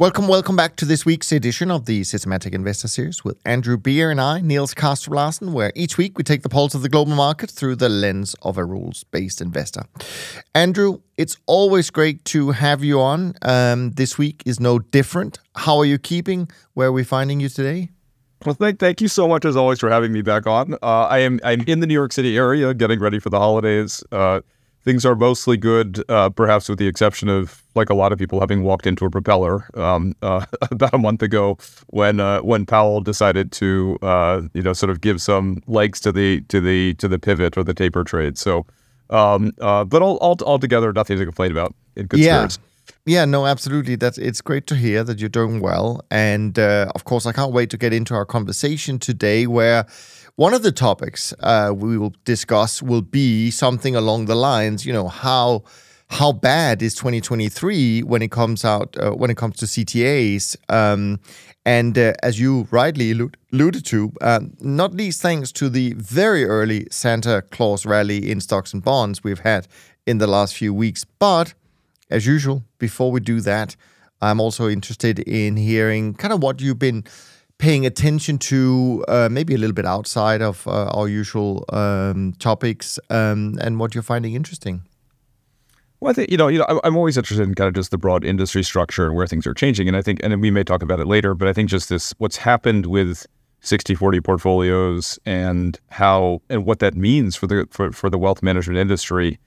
Welcome back to this week's edition of the Systematic Investor Series with Andrew Beer and I, Niels Kastrup Larsen, where each week we take the pulse of the global market through the lens of a rules-based investor. Andrew, it's always great to have you on. This week is no different. How are you keeping? Where are we finding you today? Well, thank you so much, as always, for having me back on. I'm in the New York City area, getting ready for the holidays. Things are mostly good, perhaps with the exception of, like, a lot of people having walked into a propeller about a month ago when Powell decided to sort of give some legs to the pivot or the taper trade. So, but altogether, nothing to complain about. In good spirits. Yeah, no, absolutely. It's great to hear that you're doing well. And of course, I can't wait to get into our conversation today, where one of the topics we will discuss will be something along the lines, how bad is 2023 when it comes to CTAs? As you rightly alluded to, not least thanks to the very early Santa Claus rally in stocks and bonds we've had in the last few weeks. But as usual, before we do that, I'm also interested in hearing kind of what you've been paying attention to, maybe a little bit outside of our usual topics, and what you're finding interesting. Well, I think I'm always interested in kind of just the broad industry structure and where things are changing, and we may talk about it later. But I think just this, what's happened with 60/40 portfolios and how and what that means for the wealth management industry,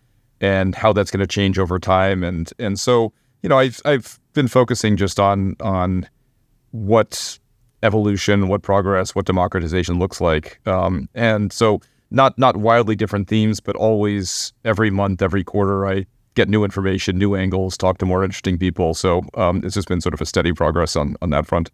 and how that's going to change over time. And so, I've been focusing just on what evolution, what progress, what democratization looks like. And so not wildly different themes, but always every month, every quarter, I get new information, new angles, talk to more interesting people. So it's just been sort of a steady progress on that front.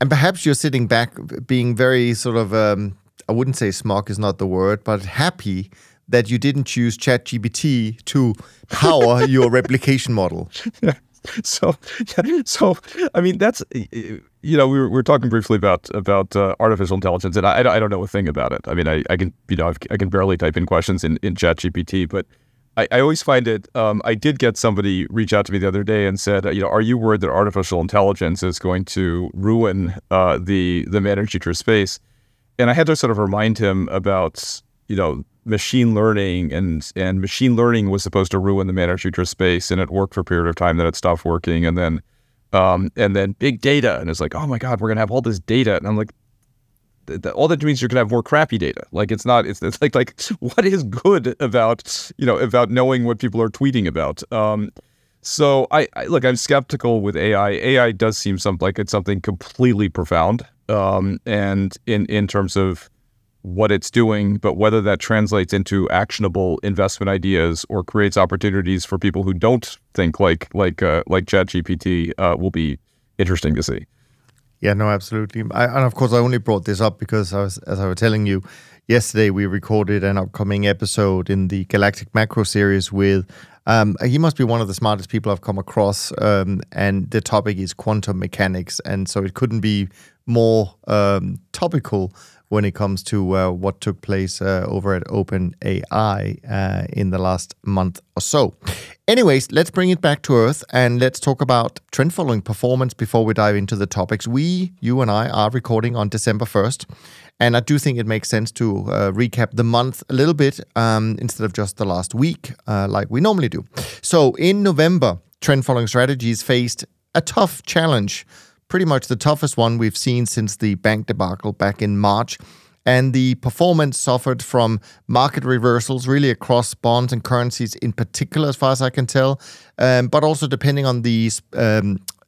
And perhaps you're sitting back being very sort of, I wouldn't say smug is not the word, but happy that you didn't choose ChatGPT to power your replication model. Yeah. So I mean, that's, we were talking briefly about artificial intelligence, and I don't know a thing about it. I mean, I can barely type in questions in ChatGPT, but I always find it. I did get somebody reach out to me the other day and said, are you worried that artificial intelligence is going to ruin the managed future space? And I had to sort of remind him about machine learning, and machine learning was supposed to ruin the managed future space, and it worked for a period of time, then it stopped working, and then big data, and it's like, oh my god, we're gonna have all this data, and I'm like, all that means you're gonna have more crappy data. Like, it's not, it's like what is good about knowing what people are tweeting about? So I look, I'm skeptical with AI. AI does seem like it's something completely profound, and in terms of what it's doing, but whether that translates into actionable investment ideas or creates opportunities for people who don't think like ChatGPT will be interesting to see. Yeah, no, absolutely. And of course, I only brought this up because as I was telling you, yesterday we recorded an upcoming episode in the Galactic Macro series with, he must be one of the smartest people I've come across, and the topic is quantum mechanics. And so it couldn't be more topical when it comes to what took place over at OpenAI in the last month or so. Anyways, let's bring it back to earth and let's talk about trend following performance before we dive into the topics. You and I are recording on December 1st, and I do think it makes sense to recap the month a little bit instead of just the last week like we normally do. So in November, trend following strategies faced a tough challenge, pretty much the toughest one we've seen since the bank debacle back in March. And the performance suffered from market reversals really across bonds and currencies in particular, as far as I can tell, but also depending on the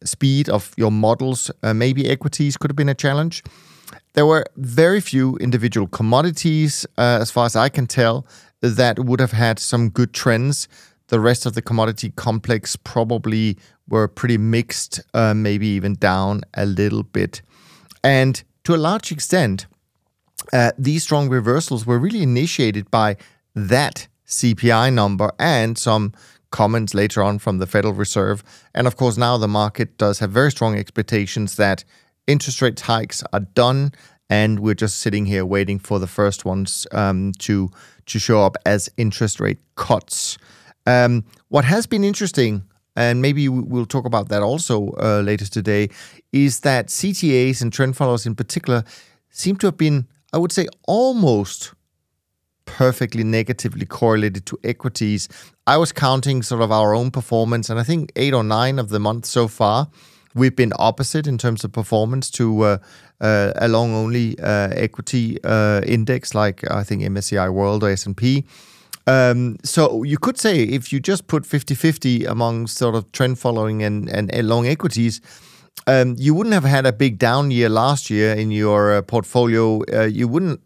speed of your models, maybe equities could have been a challenge. There were very few individual commodities, as far as I can tell, that would have had some good trends. The rest of the commodity complex probably were pretty mixed, maybe even down a little bit. And to a large extent, these strong reversals were really initiated by that CPI number and some comments later on from the Federal Reserve. And of course, now the market does have very strong expectations that interest rate hikes are done, and we're just sitting here waiting for the first ones to show up as interest rate cuts. What has been interesting, and maybe we'll talk about that also later today, is that CTAs and trend followers in particular seem to have been, I would say, almost perfectly negatively correlated to equities. I was counting sort of our own performance, and I think 8 or 9 of the month so far, we've been opposite in terms of performance to a long-only equity index like I think MSCI World or S&P. So you could say if you just put 50-50 among sort of trend following and long equities, you wouldn't have had a big down year last year in your portfolio. You wouldn't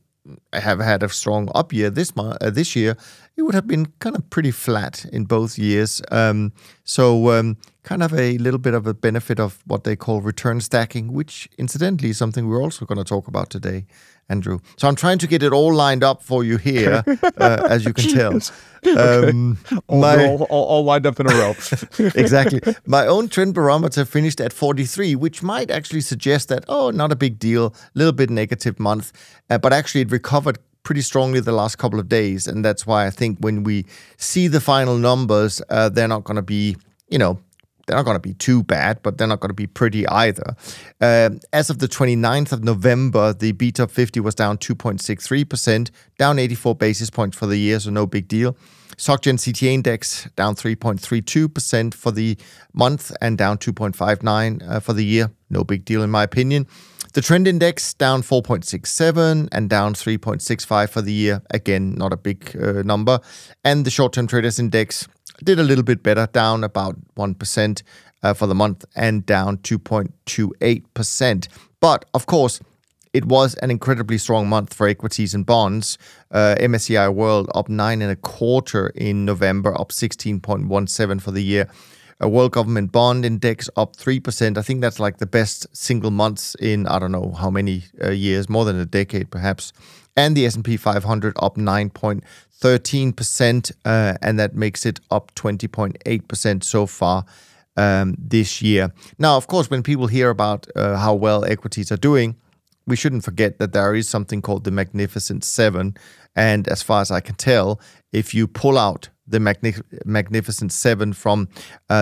have had a strong up year this year. It would have been kind of pretty flat in both years. Kind of a little bit of a benefit of what they call return stacking, which incidentally is something we're also going to talk about today, Andrew. So I'm trying to get it all lined up for you here, as you can tell. Okay. All lined up in a row. Exactly. My own trend barometer finished at 43, which might actually suggest that, not a big deal, a little bit negative month. But actually it recovered pretty strongly the last couple of days. And that's why I think when we see the final numbers, they're not going to be, they're not going to be too bad, but they're not going to be pretty either. As of the 29th of November, the BTOP50 was down 2.63%, down 84 basis points for the year, so no big deal. SocGen CTA index down 3.32% for the month and down 2.59% for the year. No big deal in my opinion. The trend index down 4.67% and down 3.65% for the year. Again, not a big number. And the short-term traders index did a little bit better, down about 1% for the month and down 2.28%. But, of course, it was an incredibly strong month for equities and bonds. MSCI World up 9.25% in November, up 16.17% for the year. A World Government Bond Index up 3%. I think that's like the best single months in, I don't know how many years, more than a decade perhaps. And the S&P 500 up 9.13%, and that makes it up 20.8% so far this year. Now, of course, when people hear about how well equities are doing, we shouldn't forget that there is something called the Magnificent Seven. And as far as I can tell, if you pull out the Magnificent Seven from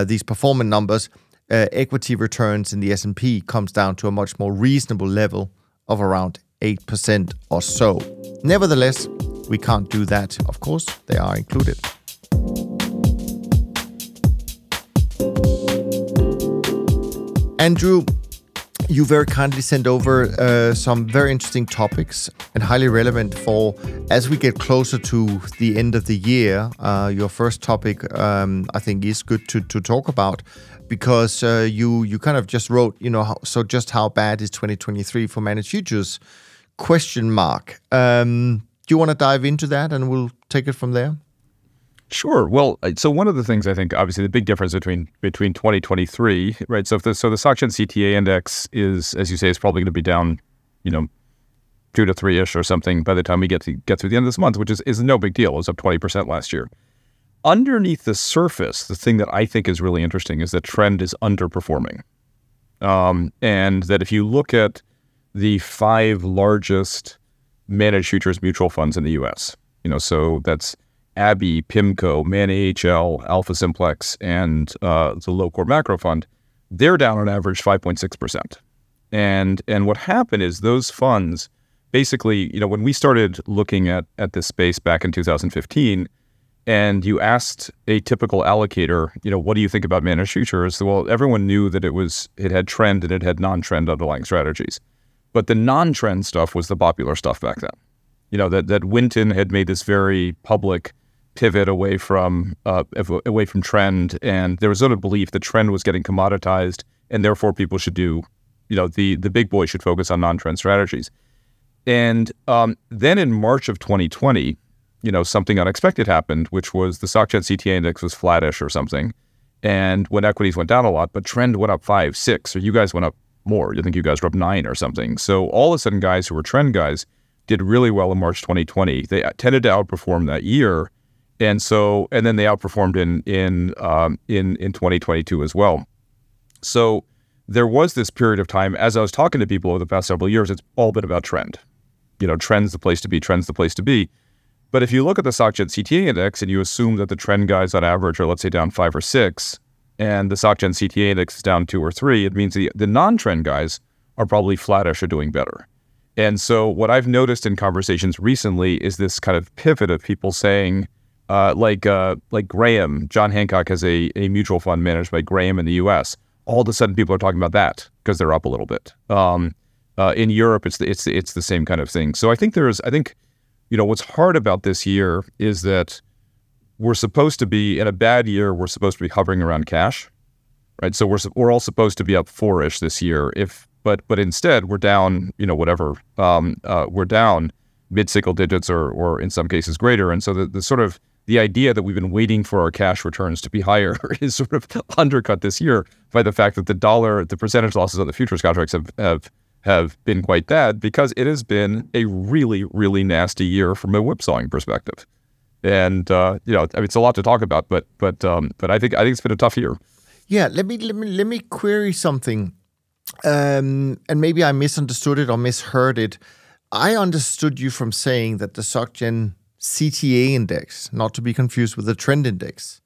these performance numbers, equity returns in the S&P comes down to a much more reasonable level of around 8% or so. Nevertheless, we can't do that. Of course, they are included. Andrew, you very kindly sent over some very interesting topics and highly relevant for as we get closer to the end of the year. Your first topic, I think, is good to talk about because you kind of just wrote, so just how bad is 2023 for managed futures? ? Do you want to dive into that and we'll take it from there? Sure. Well, so one of the things I think, obviously, the big difference between 2023, right? So the SocGen CTA index is, as you say, is probably going to be down, 2 to 3-ish or something by the time we get through the end of this month, which is no big deal. It was up 20% last year. Underneath the surface, the thing that I think is really interesting is that trend is underperforming, and that if you look at the 5 largest managed futures mutual funds in the U.S., so that's Abbey, Pimco, Man AHL, Alpha Simplex, and the Lo Cor Macro Fund, they're down on average 5.6%. And what happened is those funds, basically, when we started looking at this space back in 2015, and you asked a typical allocator, what do you think about managed futures? Well, everyone knew that it had trend and it had non-trend underlying strategies. But the non-trend stuff was the popular stuff back then. That Winton had made this very public pivot away from trend, and there was sort of belief that trend was getting commoditized, and therefore people should do, the big boys should focus on non-trend strategies. And then in March of 2020, something unexpected happened, which was the SocGen CTA index was flattish or something, and when equities went down a lot, but trend went up 5, 6, or you guys went up more. You think you guys were up 9 or something. So all of a sudden, guys who were trend guys did really well in March 2020. They tended to outperform that year. And so, and then they outperformed in 2022 as well. So there was this period of time, as I was talking to people over the past several years, it's all been about trend. You know, trend's the place to be, trend's the place to be. But if you look at the SocGen CTA index and you assume that the trend guys on average are, let's say, down 5 or 6, and the SocGen CTA index is down 2 or 3, it means the non-trend guys are probably flattish or doing better. And so what I've noticed in conversations recently is this kind of pivot of people saying, like Graham, John Hancock has a mutual fund managed by Graham in the US. All of a sudden, people are talking about that because they're up a little bit. In Europe, it's the same kind of thing. So I think, you know, what's hard about this year is that we're supposed to be, in a bad year, we're supposed to be hovering around cash, right? So we're all supposed to be up 4-ish this year, but instead we're down, you know, whatever, we're down mid-single digits or in some cases greater. And so the sort of the idea that we've been waiting for our cash returns to be higher is sort of undercut this year by the fact that the percentage losses on the futures contracts have been quite bad, because it has been a really, really nasty year from a whipsawing perspective. And you know, I mean, it's a lot to talk about, but I think it's been a tough year. Yeah, let me query something, and maybe I misunderstood it or misheard it. I understood you from saying that the SocGen CTA index, not to be confused with the trend index,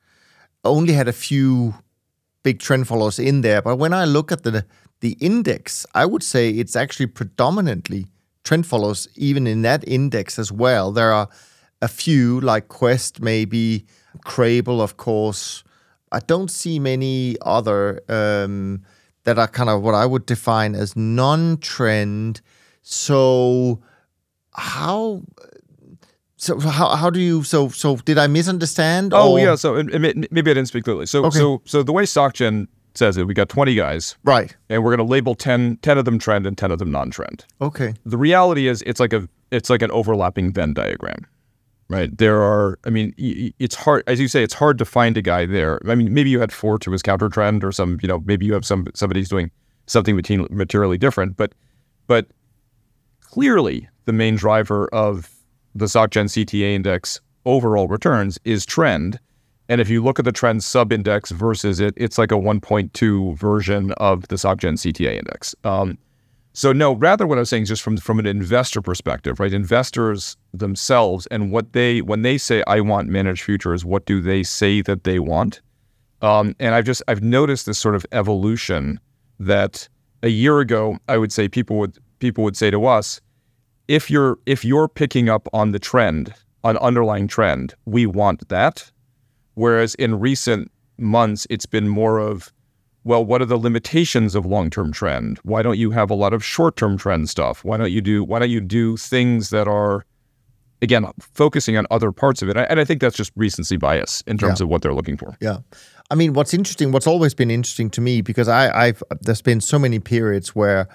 only had a few big trend followers in there. But when I look at the index, I would say it's actually predominantly trend followers, even in that index as well. There are a few like Quest, maybe Crable, of course. I don't see many other that are kind of what I would define as non-trend. So did I misunderstand? Oh, yeah. So and maybe I didn't speak clearly. So okay. So the way SocGen says it, we got 20 guys. Right. And we're going to label 10 of them trend and 10 of them non-trend. Okay. The reality is it's like an overlapping Venn diagram, right? There are, I mean, it's hard, as you say, it's hard to find a guy there. I mean, maybe you had 4 to his counter trend or some, you know, maybe you have somebody who's doing something materially different. But clearly the main driver of the SocGen CTA index overall returns is trend. And if you look at the trend sub-index versus it, it's like a 1.2 version of the SocGen CTA index. So no, rather what I was saying is just from an investor perspective, right? Investors themselves and when they say, I want managed futures, what do they say that they want? And I've noticed this sort of evolution that a year ago, I would say people would say to us, if you're picking up on the trend, on underlying trend, we want that. Whereas in recent months, it's been more of, well, what are the limitations of long-term trend? Why don't you have a lot of short-term trend stuff? Why don't you do things that are, again, focusing on other parts of it? And I think that's just recency bias in terms of what they're looking for. Yeah. I mean, what's interesting, what's always been interesting to me, because there's been so many periods where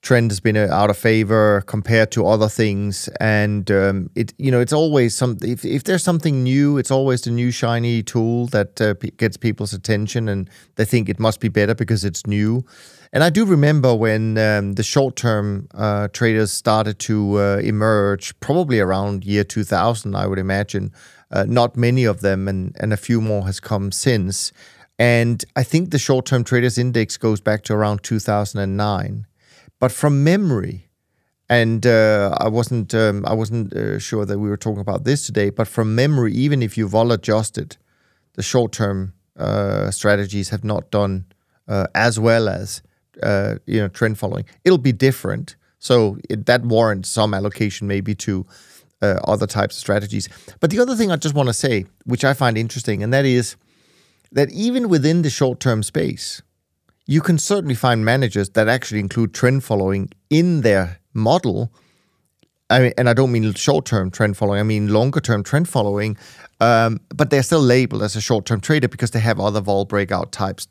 trend has been out of favor compared to other things, and it's always something. If there's something new, it's always the new shiny tool that gets people's attention, and they think it must be better because it's new. And I do remember when the short-term traders started to emerge, probably around year 2000, I would imagine. Not many of them, and a few more has come since. And I think the short-term traders index goes back to around 2009. But from memory, and I wasn't sure that we were talking about this today, but from memory, even if you vol adjusted, the short-term strategies have not done as well as trend following. It'll be different, so that warrants some allocation maybe to other types of strategies. But the other thing I just want to say, which I find interesting, and that is that even within the short-term space, you can certainly find managers that actually include trend following in their model. I mean, and I don't mean short-term trend following, I mean longer-term trend following, but they're still labeled as a short-term trader because they have other vol breakout types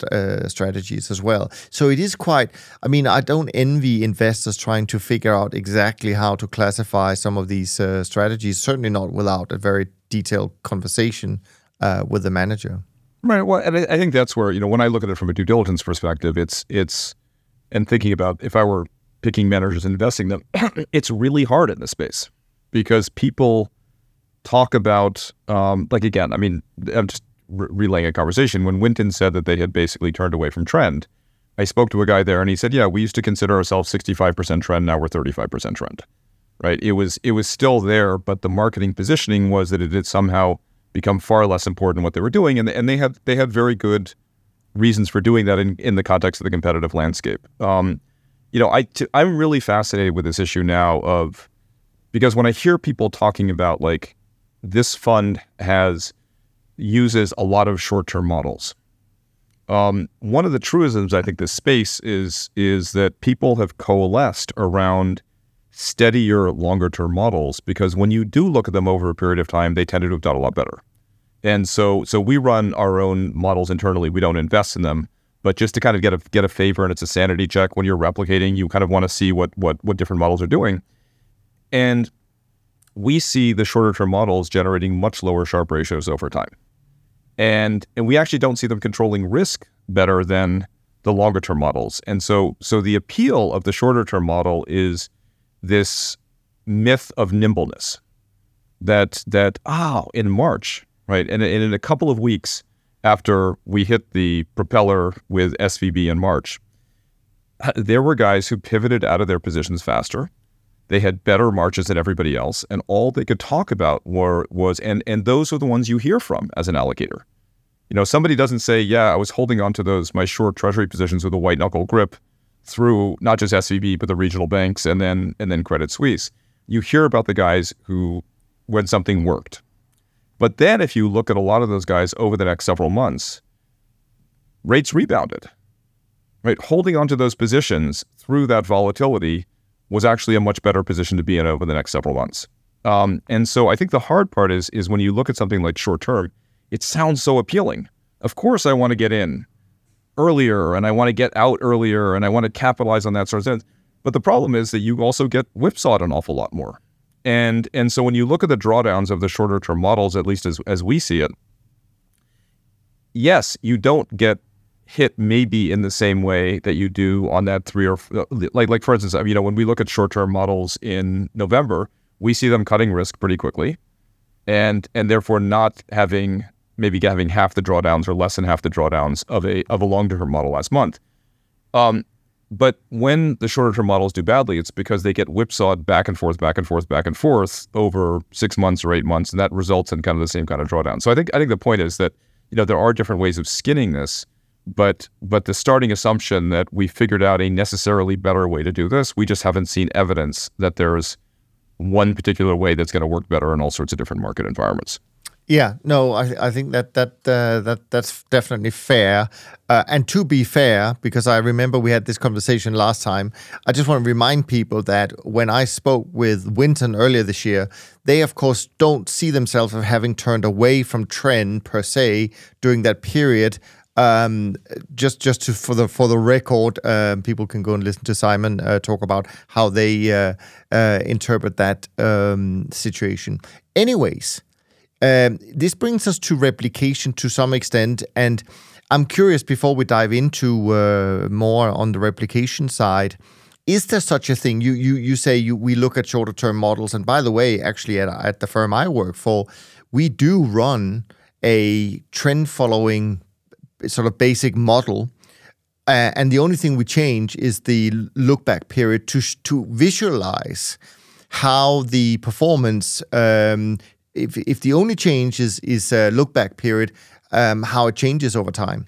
strategies as well. So it is quite, I mean, I don't envy investors trying to figure out exactly how to classify some of these strategies, certainly not without a very detailed conversation with the manager. Right. Well, and I think that's where, you know, when I look at it from a due diligence perspective, it's and thinking about if I were picking managers and investing them. It's really hard in this space because people talk about, like, again, I mean, I'm just relaying a conversation. When Winton said that they had basically turned away from trend, I spoke to a guy there and he said, yeah, we used to consider ourselves 65% trend. Now we're 35% trend, right? It was still there, but the marketing positioning was that it had somehow become far less important what they were doing. And they had very good reasons for doing that in the context of the competitive landscape. You know, I'm really fascinated with this issue now of, because when I hear people talking about like this fund uses a lot of short-term models, one of the truisms I think this space is that people have coalesced around steadier, longer-term models, because when you do look at them over a period of time, they tend to have done a lot better. And so we run our own models internally. We don't invest in them. But just to kind of get a favor, and it's a sanity check when you're replicating, you kind of want to see what different models are doing. And we see the shorter term models generating much lower Sharpe ratios over time. And we actually don't see them controlling risk better than the longer term models. And so the appeal of the shorter term model is this myth of nimbleness that in March, right? And in a couple of weeks after we hit the propeller with SVB in March, there were guys who pivoted out of their positions faster. They had better marches than everybody else, and all they could talk about was those are the ones you hear from as an allocator. You know, somebody doesn't say, yeah, I was holding onto my short treasury positions with a white knuckle grip through not just SVB, but the regional banks and then Credit Suisse. You hear about the guys who, when something worked. But then if you look at a lot of those guys over the next several months, rates rebounded, right? Holding onto those positions through that volatility was actually a much better position to be in over the next several months. And so I think the hard part is when you look at something like short-term, it sounds so appealing. Of course I want to get in earlier and I want to get out earlier and I want to capitalize on that sort of thing. But the problem is that you also get whipsawed an awful lot more. And so when you look at the drawdowns of the shorter term models, at least as we see it, yes, you don't get hit maybe in the same way that you do on that three or like for instance, you know, when we look at short term models in November, we see them cutting risk pretty quickly, and therefore not having having half the drawdowns or less than half the drawdowns of a long term model last month. But when the shorter-term models do badly, it's because they get whipsawed back and forth over 6 months or 8 months, and that results in kind of the same kind of drawdown. So I think the point is that, you know, there are different ways of skinning this, but the starting assumption that we figured out a necessarily better way to do this, we just haven't seen evidence that there's one particular way that's going to work better in all sorts of different market environments. Yeah, no, I think that's definitely fair. And to be fair, because I remember we had this conversation last time, I just want to remind people that when I spoke with Winton earlier this year, they, of course, don't see themselves as having turned away from trend per se during that period. For the record, people can go and listen to Simon talk about how they interpret that situation. Anyways. This brings us to replication to some extent, and I'm curious, before we dive into more on the replication side, is there such a thing? You say we look at shorter term models, and by the way, actually at the firm I work for, we do run a trend following sort of basic model, and the only thing we change is the look back period to visualize how the performance. If the only change is look-back period, how it changes over time.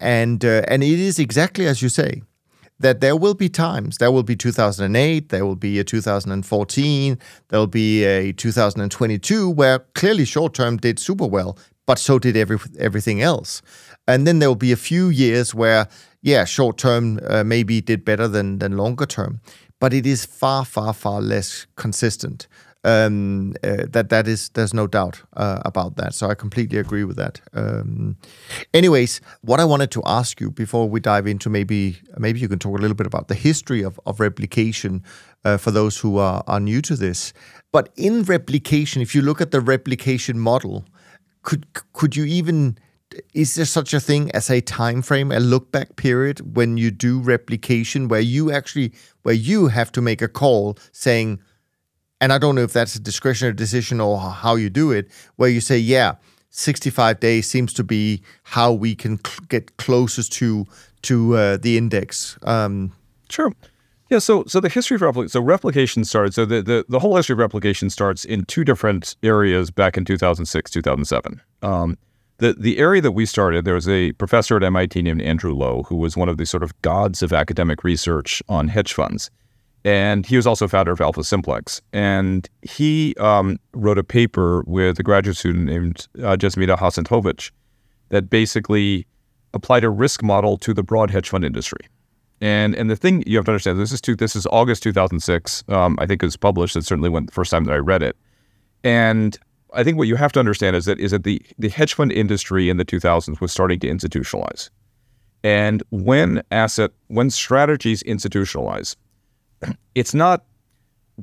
And it is exactly as you say, that there will be times. There will be 2008, there will be a 2014, there will be a 2022, where clearly short-term did super well, but so did everything else. And then there will be a few years where, yeah, short-term maybe did better than longer-term. But it is far, far, far less consistent. There's no doubt about that. So I completely agree with that. Anyways, what I wanted to ask you before we dive into maybe you can talk a little bit about the history of replication for those who are new to this. But in replication, if you look at the replication model, could you even is there such a thing as a time frame, a look back period when you do replication where you have to make a call saying, and I don't know if that's a discretionary decision or how you do it, where you say, yeah, 65 days seems to be how we can get closest to the index. Sure. Yeah, so the history of replication started. So the whole history of replication starts in two different areas back in 2006, 2007. The area that we started, there was a professor at MIT named Andrew Lowe, who was one of the sort of gods of academic research on hedge funds. And he was also founder of Alpha Simplex. And he wrote a paper with a graduate student named Jasmina Hasantovich that basically applied a risk model to the broad hedge fund industry. And the thing you have to understand, this is August 2006. I think it was published. It certainly went the first time that I read it. And I think what you have to understand is that the hedge fund industry in the 2000s was starting to institutionalize. And when strategies institutionalize, it's not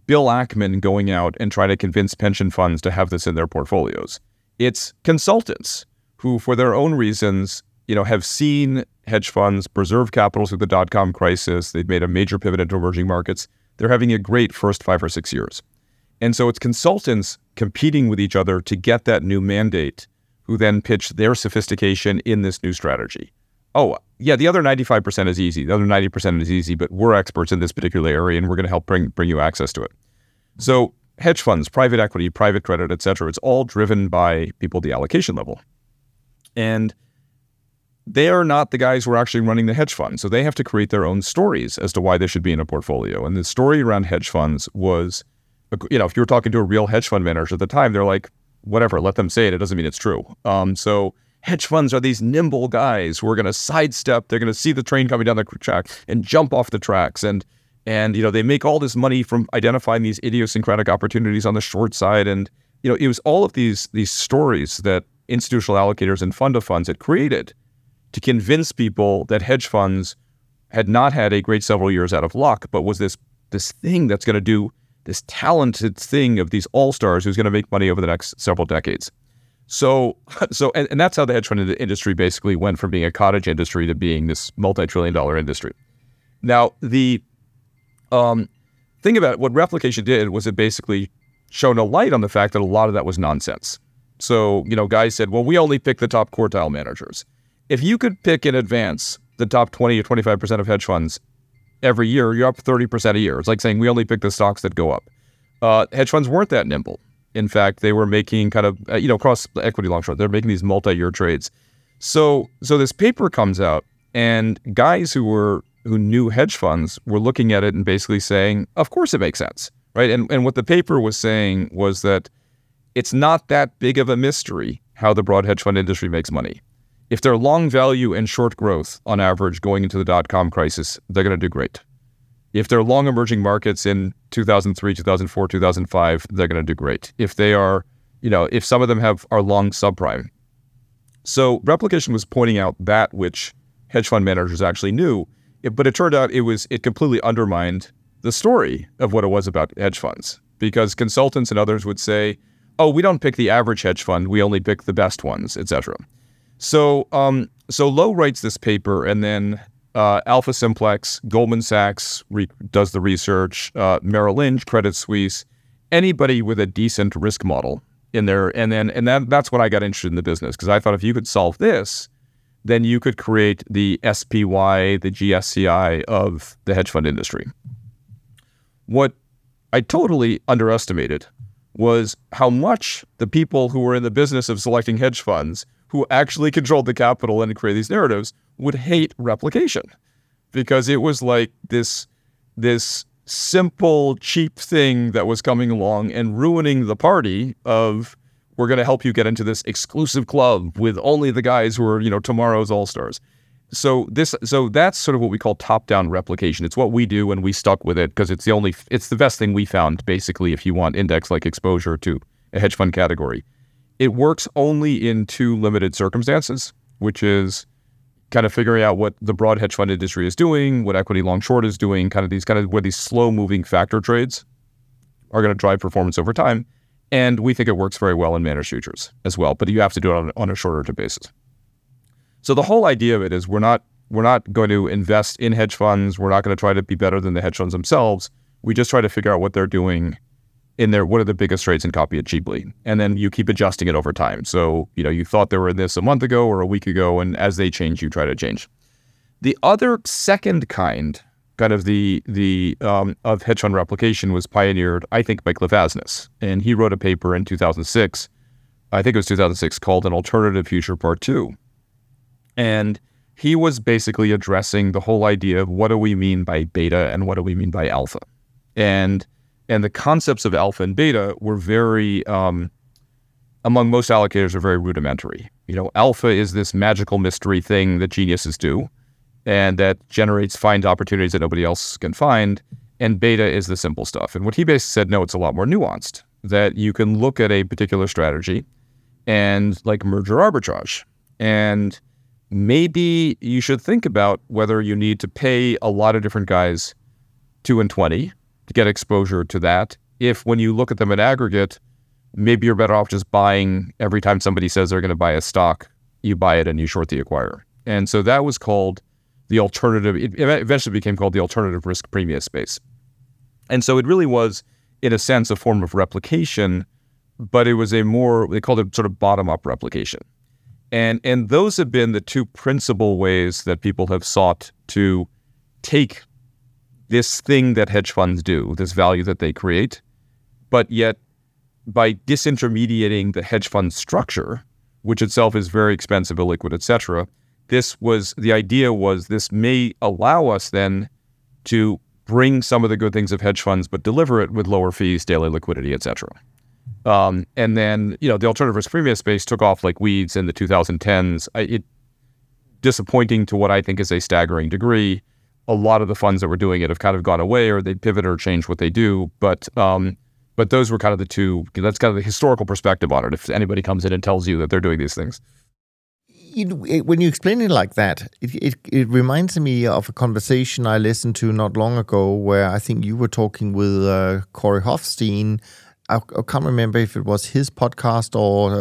Bill Ackman going out and trying to convince pension funds to have this in their portfolios. It's consultants who, for their own reasons, have seen hedge funds preserve capital through the dot-com crisis. They've made a major pivot into emerging markets. They're having a great first 5 or 6 years. And so it's consultants competing with each other to get that new mandate who then pitch their sophistication in this new strategy. Oh, yeah, the other 95% is easy. The other 90% is easy, but we're experts in this particular area, and we're going to help bring you access to it. So hedge funds, private equity, private credit, et cetera, it's all driven by people at the allocation level. And they are not the guys who are actually running the hedge fund. So they have to create their own stories as to why they should be in a portfolio. And the story around hedge funds was, if you were talking to a real hedge fund manager at the time, they're like, whatever, let them say it. It doesn't mean it's true. So hedge funds are these nimble guys who are going to sidestep. They're going to see the train coming down the track and jump off the tracks. And they make all this money from identifying these idiosyncratic opportunities on the short side. And, it was all of these stories that institutional allocators and fund of funds had created to convince people that hedge funds had not had a great several years out of luck, but was this thing that's going to do this talented thing of these all-stars who's going to make money over the next several decades. So that's how the hedge fund industry basically went from being a cottage industry to being this multi-trillion dollar industry. Now, the thing about what replication did was it basically shone a light on the fact that a lot of that was nonsense. So, guys said, well, we only pick the top quartile managers. If you could pick in advance the top 20 or 25% of hedge funds every year, you're up 30% a year. It's like saying we only pick the stocks that go up. Hedge funds weren't that nimble. In fact, they were making kind of, across the equity long short, they're making these multi-year trades. So this paper comes out, and guys who knew hedge funds were looking at it and basically saying, of course it makes sense, right? And what the paper was saying was that it's not that big of a mystery how the broad hedge fund industry makes money. If they're long value and short growth on average going into the dot-com crisis, they're going to do great. If they're long emerging markets in 2003, 2004, 2005, they're going to do great. If they are, if some of them are long subprime. So replication was pointing out that which hedge fund managers actually knew, but it turned out it completely undermined the story of what it was about hedge funds, because consultants and others would say, oh, we don't pick the average hedge fund, we only pick the best ones, et cetera. So Lowe writes this paper, and then Alpha Simplex, Goldman Sachs does the research, Merrill Lynch, Credit Suisse, anybody with a decent risk model in there, and that's when I got interested in the business, because I thought if you could solve this, then you could create the SPY, the GSCI of the hedge fund industry. What I totally underestimated was how much the people who were in the business of selecting hedge funds, who actually controlled the capital and created these narratives, would hate replication, because it was like this simple, cheap thing that was coming along and ruining the party of, we're going to help you get into this exclusive club with only the guys who are, tomorrow's all-stars. So that's sort of what we call top-down replication. It's what we do, and we stuck with it because it's the best thing we found, basically, if you want index-like exposure to a hedge fund category. It works only in two limited circumstances, which is kind of figuring out what the broad hedge fund industry is doing, what equity long short is doing, kind of where these slow moving factor trades are going to drive performance over time. And we think it works very well in managed futures as well, but you have to do it on a shorter term basis. So the whole idea of it is we're not going to invest in hedge funds. We're not going to try to be better than the hedge funds themselves. We just try to figure out what they're doing in their, what are the biggest rates, and copy it cheaply. And then you keep adjusting it over time. So, you know, you thought they were in this a month ago or a week ago, and as they change, you try to change. The other second kind of the hedge fund replication was pioneered, I think, by Cliff Asness. And he wrote a paper in 2006, I think it was 2006, called An Alternative Future Part 2. And he was basically addressing the whole idea of what do we mean by beta and what do we mean by alpha. And the concepts of alpha and beta were very, among most allocators, are very rudimentary. You know, alpha is this magical mystery thing that geniuses do, and that generates find opportunities that nobody else can find, and beta is the simple stuff. And what he basically said, no, it's a lot more nuanced, that you can look at a particular strategy and like merger arbitrage. And maybe you should think about whether you need to pay a lot of different guys 2 and 20 to get exposure to that. If when you look at them in aggregate, maybe you're better off just buying every time somebody says they're going to buy a stock, you buy it and you short the acquirer. And so that was called the alternative, it eventually became called the alternative risk premia space. And so it really was, in a sense, a form of replication, but it was a more, they called it sort of bottom-up replication. And those have been the two principal ways that people have sought to take this thing that hedge funds do, this value that they create, but yet by disintermediating the hedge fund structure, which itself is very expensive, illiquid, et cetera, this was, the idea was this may allow us then to bring some of the good things of hedge funds, but deliver it with lower fees, daily liquidity, et cetera. And then, you know, the alternative risk premium space took off like weeds in the 2010s. It disappointing to what I think is a staggering degree. A lot of the funds that were doing it have kind of gone away, or they pivot or change what they do. But those were kind of the two, that's kind of the historical perspective on it. If anybody comes in and tells you that they're doing these things. When you explain it like that, it reminds me of a conversation I listened to not long ago where I think you were talking with Corey Hofstein. I can't remember if it was his podcast or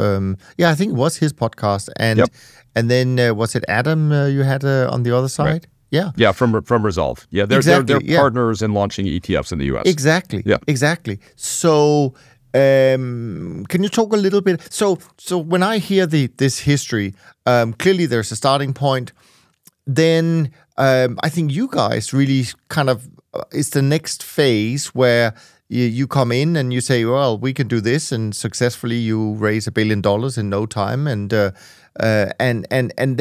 I think it was his podcast. And yep. And then was it Adam you had on the other side? Right. Yeah. Yeah, from Resolve. Yeah, they're partners in launching ETFs in the US. Exactly. Yeah. Exactly. So can you talk a little bit? So when I hear this history, clearly there's a starting point. Then I think you guys really kind of, it's the next phase where you come in and you say, well, we can do this, and successfully you raise $1 billion in no time, and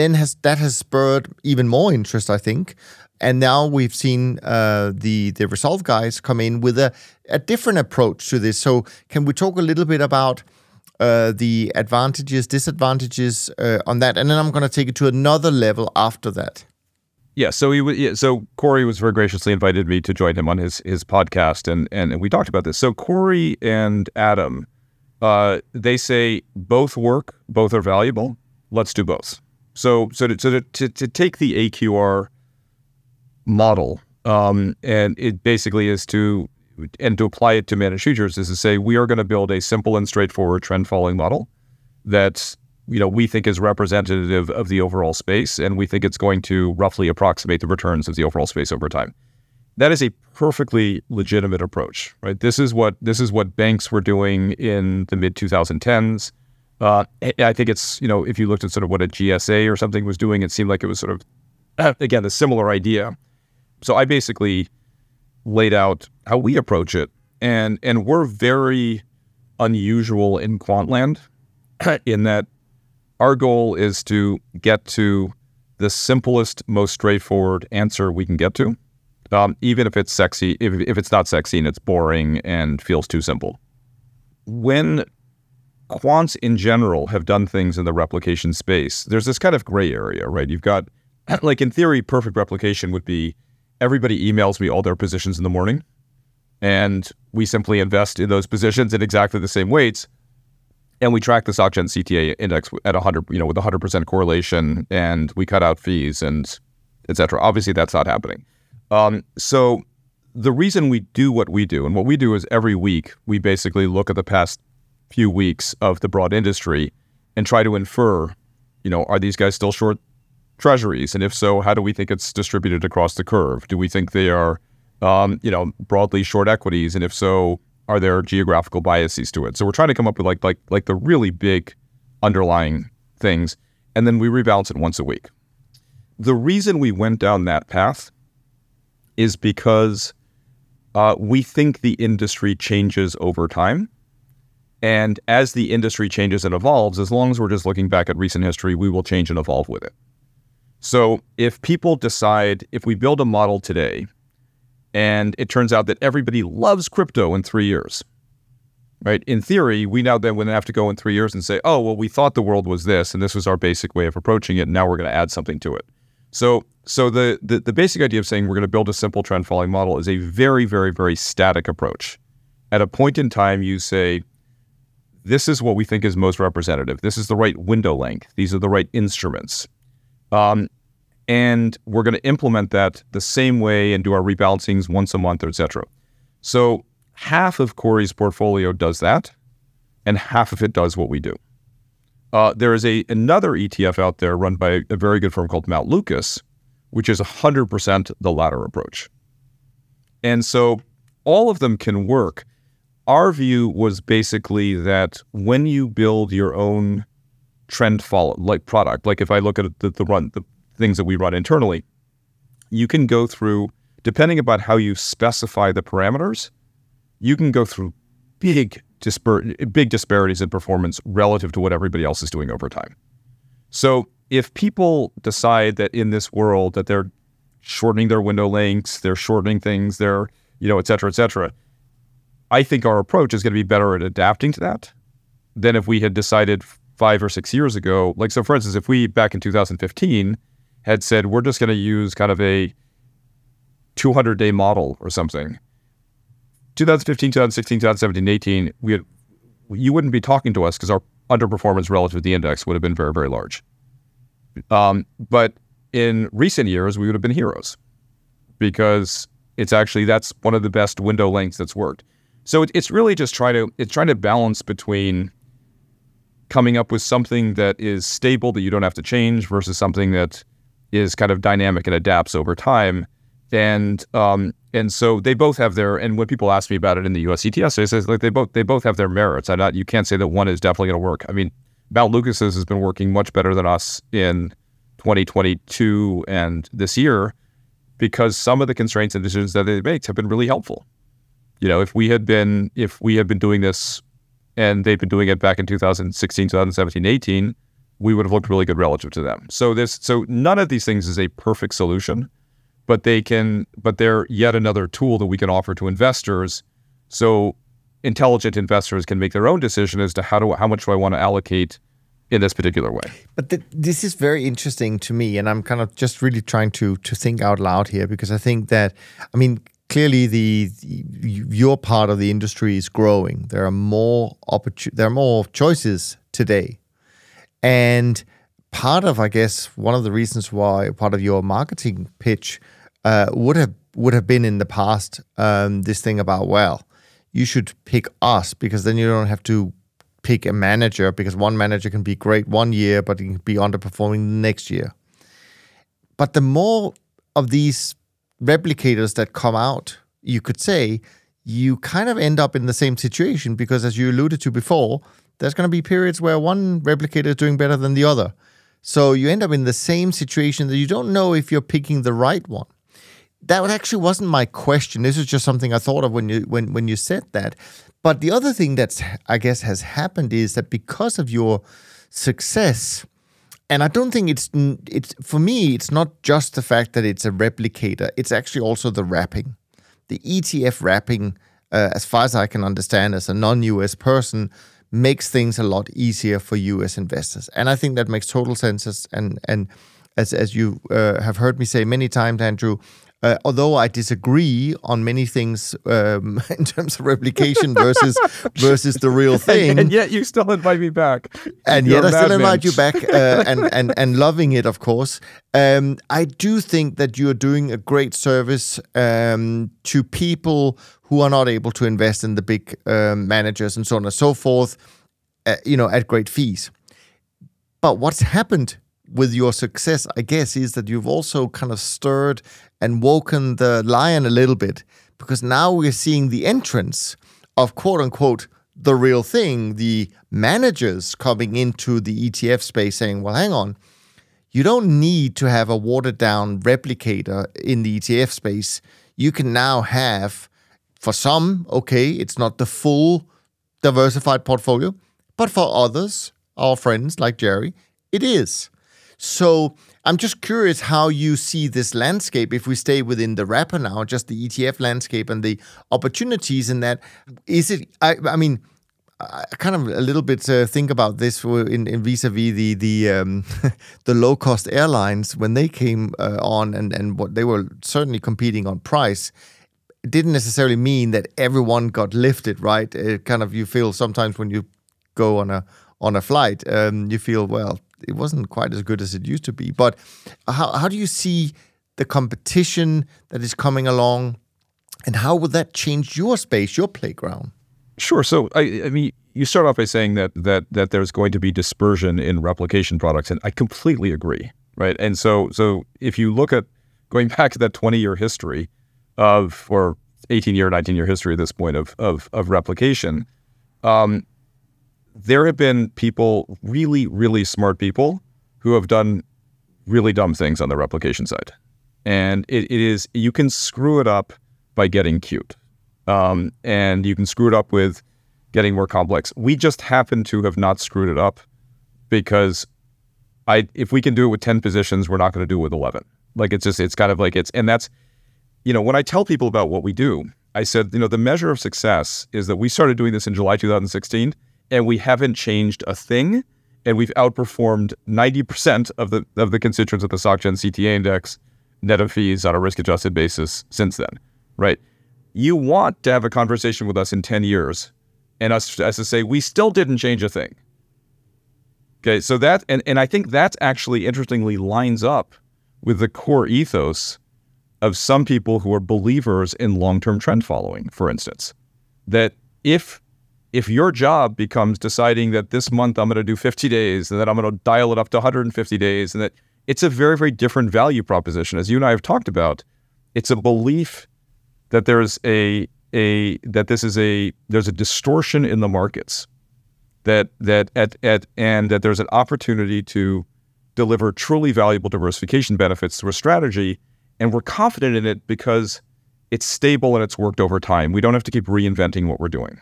then has spurred even more interest, I think. And now we've seen the Resolve guys come in with a different approach to this. So can we talk a little bit about the advantages, disadvantages on that? And then I'm going to take it to another level after that. Yeah. So Corey was very graciously invited me to join him on his podcast, and we talked about this. So Corey and Adam, they say both work, both are valuable. Let's do both. So to take the AQR model, and it basically is to, and to apply it to managed futures, is to say we are going to build a simple and straightforward trend following model that's, you know, we think is representative of the overall space, and we think it's going to roughly approximate the returns of the overall space over time. That is a perfectly legitimate approach, right? This is what banks were doing in the mid 2010s. I think it's, you know, if you looked at sort of what a GSA or something was doing, it seemed like it was sort of again the similar idea. So I basically laid out how we approach it, and we're very unusual in quant land in that our goal is to get to the simplest, most straightforward answer we can get to, even if it's sexy. If it's not sexy and it's boring and feels too simple. When quants in general have done things in the replication space, there's this kind of gray area, right? You've got, like, in theory, perfect replication would be everybody emails me all their positions in the morning, and we simply invest in those positions in exactly the same weights, and we track the SocGen CTA index at 100, you know, with 100% correlation, and we cut out fees and et cetera. Obviously, that's not happening. So the reason we do what we do, and what we do is every week we basically look at the past few weeks of the broad industry and try to infer, you know, are these guys still short treasuries? And if so, how do we think it's distributed across the curve? Do we think they are, broadly short equities? And if so, are there geographical biases to it? So we're trying to come up with like the really big underlying things, and then we rebalance it once a week. The reason we went down that path is because we think the industry changes over time. And as the industry changes and evolves, as long as we're just looking back at recent history, we will change and evolve with it. So if people decide, if we build a model today, and it turns out that everybody loves crypto in 3 years, right? In theory, we now then wouldn't have to go in 3 years and say, oh, well, we thought the world was this, and this was our basic way of approaching it, and now we're going to add something to it. So the basic idea of saying we're going to build a simple trend following model is a very, very, very static approach. At a point in time, you say, this is what we think is most representative. This is the right window length. These are the right instruments. And we're going to implement that the same way and do our rebalancings once a month, et cetera. So half of Corey's portfolio does that, and half of it does what we do. There is another ETF out there run by a very good firm called Mount Lucas, which is 100% the latter approach. And so all of them can work. Our view was basically that when you build your own trend follow, like product, like if I look at the things that we run internally, you can go through, depending upon how you specify the parameters, you can go through big disparities in performance relative to what everybody else is doing over time. So if people decide that in this world that they're shortening their window lengths, they're shortening things, they're, et cetera, I think our approach is going to be better at adapting to that than if we had decided 5 or 6 years ago. Like, so for instance, if we back in 2015 had said, we're just going to use kind of a 200-day model or something, 2015, 2016, 2017, 18, you wouldn't be talking to us because our underperformance relative to the index would have been very, very large. But in recent years, we would have been heroes because that's one of the best window lengths that's worked. So it's really just trying to balance between coming up with something that is stable that you don't have to change versus something that is kind of dynamic and adapts over time. And so they both have their, and when people ask me about it in the US ETS, I say like they both have their merits. You can't say that one is definitely going to work. I mean, Mount Lucas's has been working much better than us in 2022 and this year because some of the constraints and decisions that they make have been really helpful. If we had been doing this and they've been doing it back in 2016, 2017, 18, we would have looked really good relative to them. So none of these things is a perfect solution. But they're yet another tool that we can offer to investors, so intelligent investors can make their own decision as to how much do I want to allocate in this particular way. But this is very interesting to me, and I'm kind of just really trying to think out loud here because I think that, clearly your part of the industry is growing. There are more choices today, and part of, I guess, one of the reasons why part of your marketing pitch would have been in the past this thing about, well, you should pick us because then you don't have to pick a manager because one manager can be great one year, but he can be underperforming the next year. But the more of these replicators that come out, you could say, you kind of end up in the same situation because, as you alluded to before, there's going to be periods where one replicator is doing better than the other. So you end up in the same situation that you don't know if you're picking the right one. That actually wasn't my question. This is just something I thought of when you said that. But the other thing that's, I guess, has happened is that because of your success, and I don't think it's for me, it's not just the fact that it's a replicator. It's actually also the wrapping, the ETF wrapping, as far as I can understand as a non-US person, makes things a lot easier for US investors. And I think that makes total sense. And as you have heard me say many times, Andrew, although I disagree on many things in terms of replication versus the real thing. And yet you still invite me back. And You're yet I still invite you back and loving it, of course. I do think that you're doing a great service to people who are not able to invest in the big managers and so on and so forth, at great fees. But what's happened with your success, I guess, is that you've also kind of stirred and woken the lion a little bit, because now we're seeing the entrance of quote-unquote the real thing, the managers coming into the ETF space saying, well, hang on, you don't need to have a watered-down replicator in the ETF space. You can now have, for some, okay, it's not the full diversified portfolio, but for others, our friends like Jerry, it is. So I'm just curious how you see this landscape, if we stay within the wrapper now, just the ETF landscape and the opportunities in that. Is it, I mean, I kind of a little bit think about this in vis-a-vis the low-cost airlines when they came on, and what they were certainly competing on price. It didn't necessarily mean that everyone got lifted, right? It kind of, you feel sometimes when you go on a flight, you feel, well, it wasn't quite as good as it used to be. But how do you see the competition that is coming along, and how will that change your space, your playground? Sure. So, I mean, you start off by saying that there's going to be dispersion in replication products, and I completely agree, right? And so if you look at going back to that 20-year history of, or 18-year, 19-year history at this point of replication, there have been people, really, really smart people, who have done really dumb things on the replication side. And it is, you can screw it up by getting cute. And you can screw it up with getting more complex. We just happen to have not screwed it up, because if we can do it with 10 positions, we're not going to do it with 11. Like, it's just, it's kind of like it's, and that's, you know, when I tell people about what we do, I said, you know, the measure of success is that we started doing this in July 2016, and we haven't changed a thing, and we've outperformed 90% of the constituents of the SocGen CTA index, net of fees, on a risk-adjusted basis since then, right? You want to have a conversation with us in 10 years and us to say, we still didn't change a thing. Okay, so that, and I think that actually interestingly lines up with the core ethos of some people who are believers in long-term trend following, for instance, that if your job becomes deciding that this month I'm going to do 50 days and then I'm going to dial it up to 150 days, and that it's a very, very different value proposition. As you and I have talked about, it's a belief that there's a distortion in the markets, that there's an opportunity to deliver truly valuable diversification benefits through a strategy, and we're confident in it because it's stable and it's worked over time. We don't have to keep reinventing what we're doing.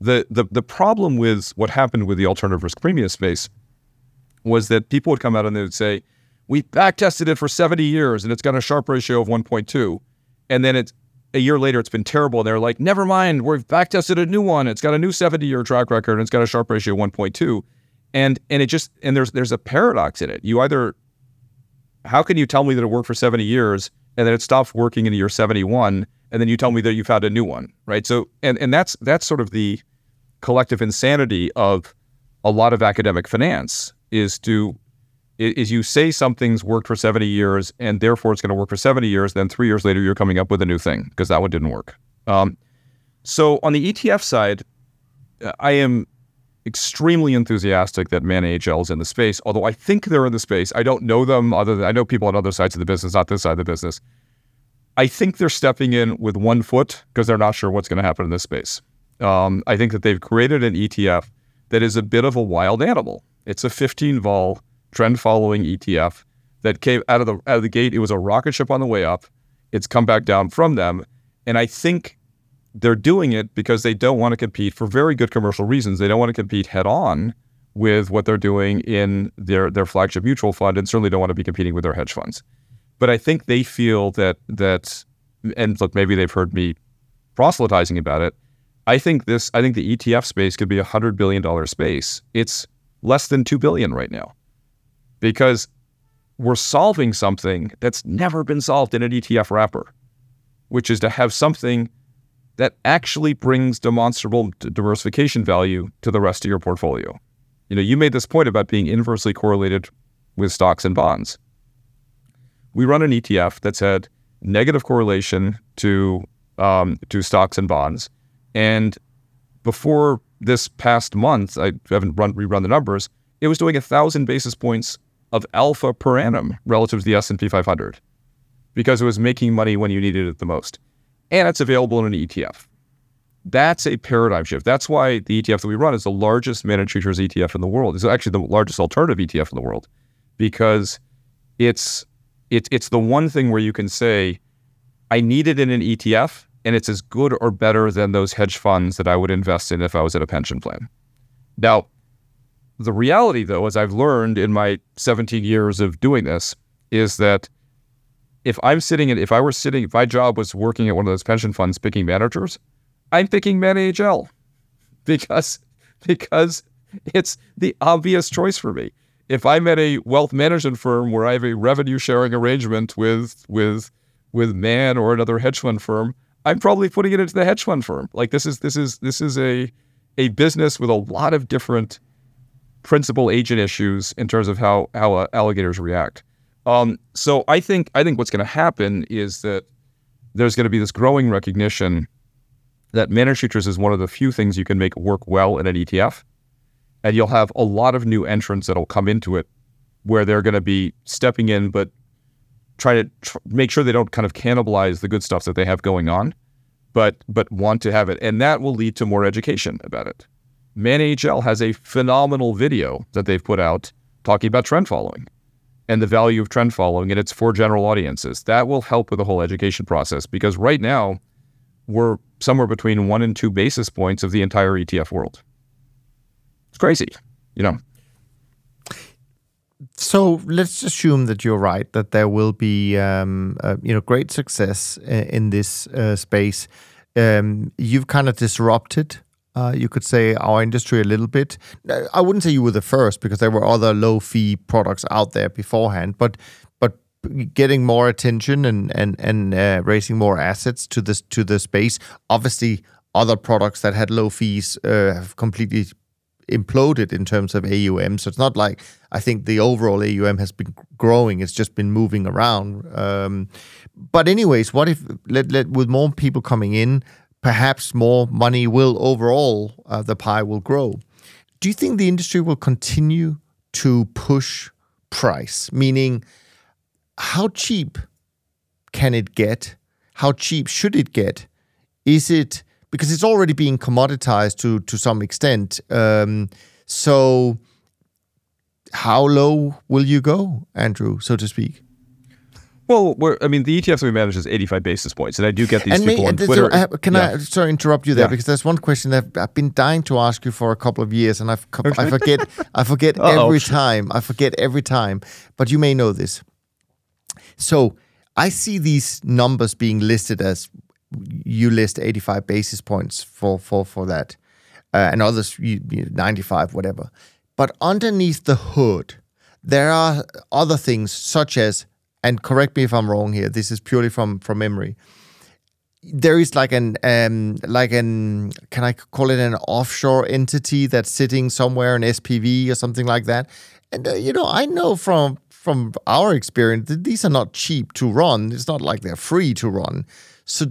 The problem with what happened with the alternative risk premium space was that people would come out and they would say, we back tested it for 70 years and it's got a Sharpe ratio of 1.2. And then it's a year later, it's been terrible. And they're like, never mind, we've back tested a new one. It's got a new 70-year track record and it's got a Sharpe ratio of 1.2. And it just, and there's a paradox in it. You either, how can you tell me that it worked for 70 years and then it stopped working in year 71, and then you tell me that you found a new one, right? So, and that's sort of the collective insanity of a lot of academic finance, is you say something's worked for 70 years and therefore it's going to work for 70 years, then 3 years later you're coming up with a new thing because that one didn't work. So on the ETF side, I am extremely enthusiastic that Man AHL is in the space, although I think they're in the space. I don't know them, other than I know people on other sides of the business, not this side of the business. I think they're stepping in with one foot because they're not sure what's going to happen in this space. I think that they've created an ETF that is a bit of a wild animal. It's a 15 vol trend following ETF that came out of the gate. It was a rocket ship on the way up. It's come back down from them. And I think they're doing it because they don't want to compete, for very good commercial reasons. They don't want to compete head on with what they're doing in their flagship mutual fund, and certainly don't want to be competing with their hedge funds. But I think they feel that, and look, maybe they've heard me proselytizing about it. I think the ETF space could be a $100 billion space. It's less than $2 billion right now, because we're solving something that's never been solved in an ETF wrapper, which is to have something that actually brings demonstrable diversification value to the rest of your portfolio. You know, you made this point about being inversely correlated with stocks and bonds. We run an ETF that's had negative correlation to stocks and bonds, and before this past month, I haven't rerun the numbers. It was doing 1,000 basis points of alpha per annum relative to the S&P 500 because it was making money when you needed it the most. And it's available in an ETF. That's a paradigm shift. That's why the ETF that we run is the largest managed futures ETF in the world. It's actually the largest alternative ETF in the world because it's the one thing where you can say, I need it in an ETF, and it's as good or better than those hedge funds that I would invest in if I was at a pension plan. Now, the reality, though, as I've learned in my 17 years of doing this, is that if my job was working at one of those pension funds picking managers, I'm picking Man AHL because it's the obvious choice for me. If I'm at a wealth management firm where I have a revenue sharing arrangement with Man or another hedge fund firm, I'm probably putting it into the hedge fund firm. Like this is a business with a lot of different principal agent issues in terms of how alligators react. So I think what's going to happen is that there's going to be this growing recognition that managed futures is one of the few things you can make work well in an ETF. And you'll have a lot of new entrants that'll come into it where they're going to be stepping in, but try to make sure they don't kind of cannibalize the good stuff that they have going on, but want to have it. And that will lead to more education about it. Man AHL has a phenomenal video that they've put out talking about trend following and the value of trend following, and it's for general audiences. That will help with the whole education process because right now we're somewhere between 1 and 2 basis points of the entire ETF world. It's crazy, you know. So let's assume that you're right, that there will be great success in this space. You've kind of disrupted, you could say, our industry a little bit. I wouldn't say you were the first because there were other low-fee products out there beforehand, but getting more attention and raising more assets to the space. Obviously, other products that had low fees have completely imploded in terms of AUM. So it's not like I think the overall AUM has been growing. It's just been moving around. But anyways, what if with more people coming in, perhaps more money will overall, the pie will grow. Do you think the industry will continue to push price? Meaning, how cheap can it get? How cheap should it get? Is it... because it's already being commoditized to some extent. So how low will you go, Andrew, so to speak? Well, the ETFs we manage is 85 basis points, and I do get these people on Twitter. Can I interrupt you there? Yeah. Because there's one question that I've been dying to ask you for a couple of years, and I forget every time. But you may know this. So I see these numbers being listed as... you list 85 basis points for that, and others 95, whatever. But underneath the hood, there are other things such as, and correct me if I'm wrong here, this is purely from memory, there is like an, can I call it an offshore entity that's sitting somewhere, an SPV or something like that. And, I know from our experience that these are not cheap to run. It's not like they're free to run. So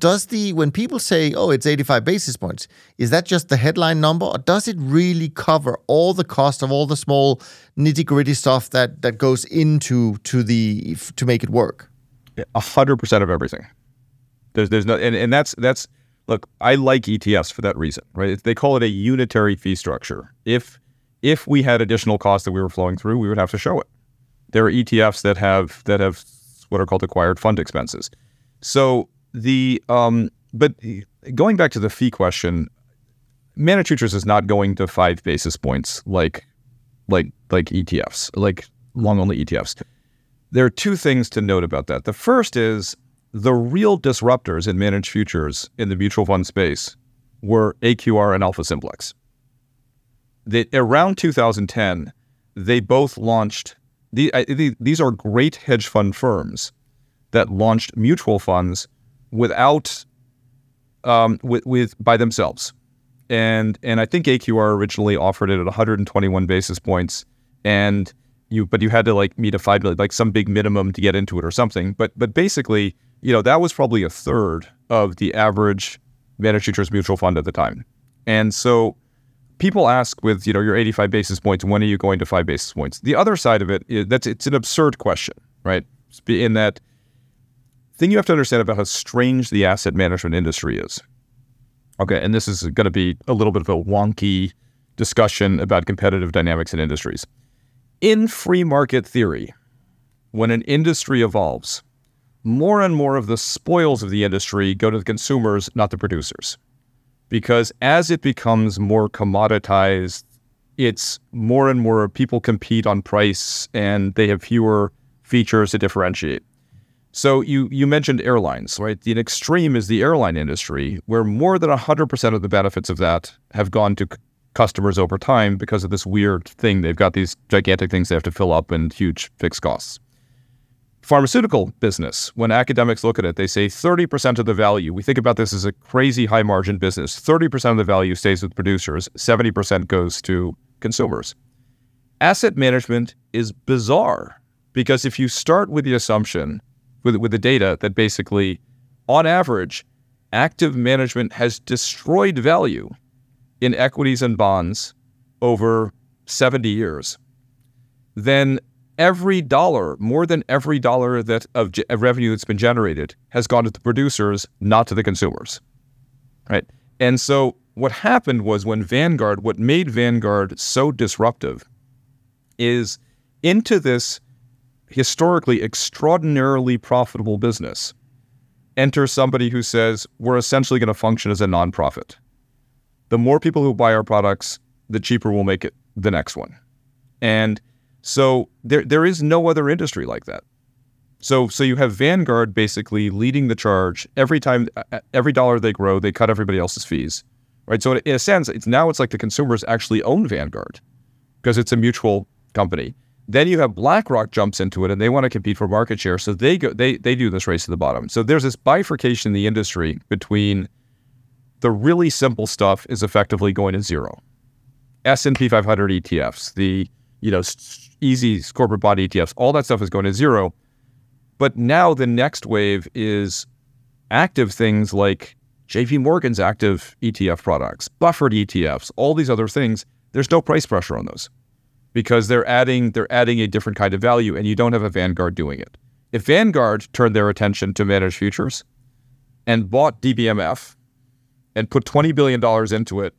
when people say, oh, it's 85 basis points, is that just the headline number, or does it really cover all the cost of all the small nitty-gritty stuff that goes to make it work? 100% of everything. There's no, and that's look, I like ETFs for that reason, right? They call it a unitary fee structure. If we had additional costs that we were flowing through, we would have to show it. There are ETFs that have what are called acquired fund expenses. So but going back to the fee question, managed futures is not going to 5 basis points like ETFs, like long only ETFs. There are 2 things to note about that. The first is the real disruptors in managed futures in the mutual fund space were AQR and Alpha Simplex. Around 2010, they both launched. These are great hedge fund firms that launched mutual funds without, by themselves. And I think AQR originally offered it at 121 basis points, but you had to meet a 5 million, some big minimum to get into it or something. But basically, that was probably a third of the average managed futures mutual fund at the time. And so people ask with, you know, your 85 basis points, when are you going to 5 basis points? The other side of it is that's it's an absurd question, right? In that thing you have to understand about how strange the asset management industry is. Okay, and this is going to be a little bit of a wonky discussion about competitive dynamics in industries. In free market theory, when an industry evolves, more and more of the spoils of the industry go to the consumers, not the producers. Because as it becomes more commoditized, it's more and more people compete on price and they have fewer features to differentiate. So you mentioned airlines, right? The extreme is the airline industry, where more than 100% of the benefits of that have gone to customers over time because of this weird thing. They've got these gigantic things they have to fill up and huge fixed costs. Pharmaceutical business, when academics look at it, they say 30% of the value, we think about this as a crazy high margin business, 30% of the value stays with producers, 70% goes to consumers. Asset management is bizarre because if you start with the assumption, with the data that basically, on average, active management has destroyed value in equities and bonds over 70 years, then every dollar, more than every dollar that of revenue that's been generated has gone to the producers, not to the consumers, right? And so what happened was when Vanguard, what made Vanguard so disruptive is into this historically extraordinarily profitable business, enter somebody who says, we're essentially going to function as a nonprofit. The more people who buy our products, the cheaper we'll make it the next one. And so there is no other industry like that. So you have Vanguard basically leading the charge. Every dollar they grow, they cut everybody else's fees, right? So in a sense, it's like the consumers actually own Vanguard because it's a mutual company. Then you have BlackRock jumps into it and they want to compete for market share, so they do this race to the bottom. So there's this bifurcation in the industry between the really simple stuff is effectively going to zero. S&P 500 ETFs, the easy corporate bond ETFs, all that stuff is going to zero. But now the next wave is active things like JP Morgan's active ETF products, buffered ETFs, all these other things. There's no price pressure on those because they're adding a different kind of value, and you don't have a Vanguard doing it. If Vanguard turned their attention to managed futures and bought DBMF and put $20 billion into it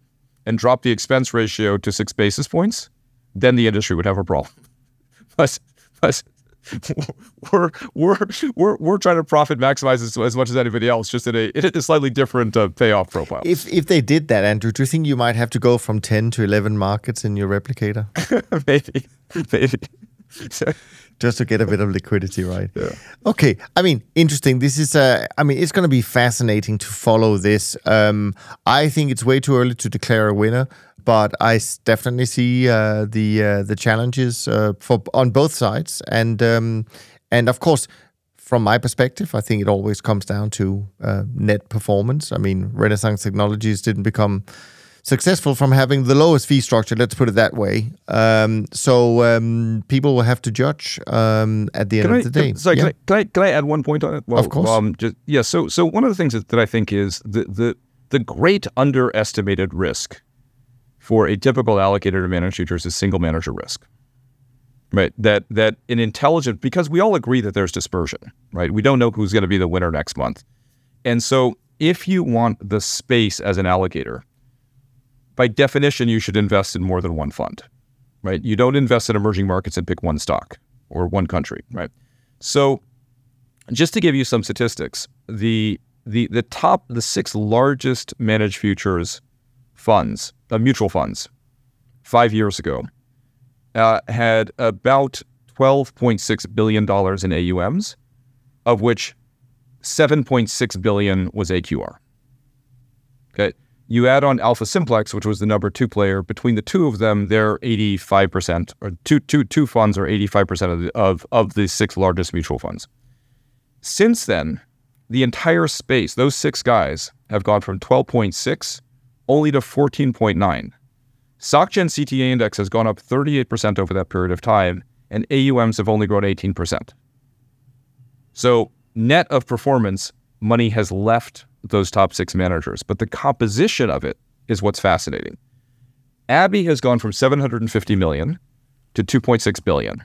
and dropped the expense ratio to 6 basis points, then the industry would have a problem. Plus we're trying to profit maximize as much as anybody else, just in a slightly different payoff profile. If they did that, Andrew, do you think you might have to go from 10 to 11 markets in your replicator? Maybe. Just to get a bit of liquidity, right? Yeah. Okay. I mean, interesting. This is it's going to be fascinating to follow this. I think it's way too early to declare a winner, but I definitely see the challenges on both sides, and of course, from my perspective, I think it always comes down to net performance. I mean, Renaissance Technologies didn't become successful from having the lowest fee structure, let's put it that way. So people will have to judge at the end of the day. Sorry, yeah. Can I add one point on it? Well, of course. So one of the things that I think is the great underestimated risk for a typical allocator to managed futures is single manager risk, right? That an intelligent, because we all agree that there's dispersion, right? We don't know who's going to be the winner next month. And so if you want the space as an allocator, by definition, you should invest in more than one fund, right? You don't invest in emerging markets and pick one stock or one country, right? So just to give you some statistics, the 6 largest managed futures funds, mutual funds, 5 years ago, had about $12.6 billion in AUMs, of which $7.6 billion was AQR, okay? You add on Alpha Simplex, which was the number 2 player. Between the two of them, they're 85%, or two funds are 85% of the 6 largest mutual funds. Since then, the entire space, those 6 guys, have gone from 12.6 only to 14.9. SocGen CTA index has gone up 38% over that period of time, and AUMs have only grown 18%. So net of performance, money has left those top 6 managers, but the composition of it is what's fascinating. Abbey has gone from $750 million to $2.6 billion.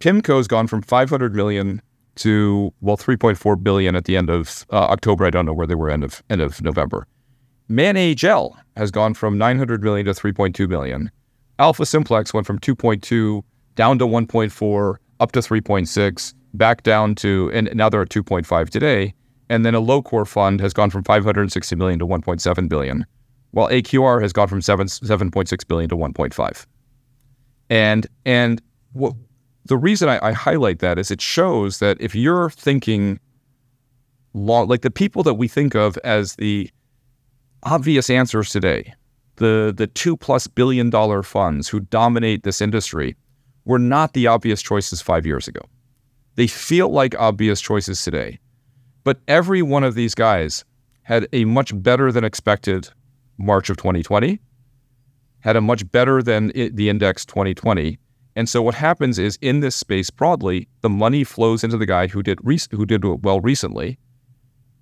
Pimco has gone from $500 million to, well, $3.4 billion at the end of October. I don't know where they were end of November. Man AHL has gone from $900 million to $3.2 billion. Alpha Simplex went from 2.2 down to 1.4, up to 3.6, back down to, and now they're at 2.5 today. And then a Lo Cor fund has gone from $560 million to $1.7 billion, while AQR has gone from $7.6 billion to $1.5. And what the reason I highlight that is it shows that if you're thinking long, like the people that we think of as the obvious answers today, the $2+ billion funds who dominate this industry were not the obvious choices 5 years ago. They feel like obvious choices today. But every one of these guys had a much better than expected March of 2020, had a much better than the index 2020. And so what happens is in this space broadly, the money flows into the guy who did well recently,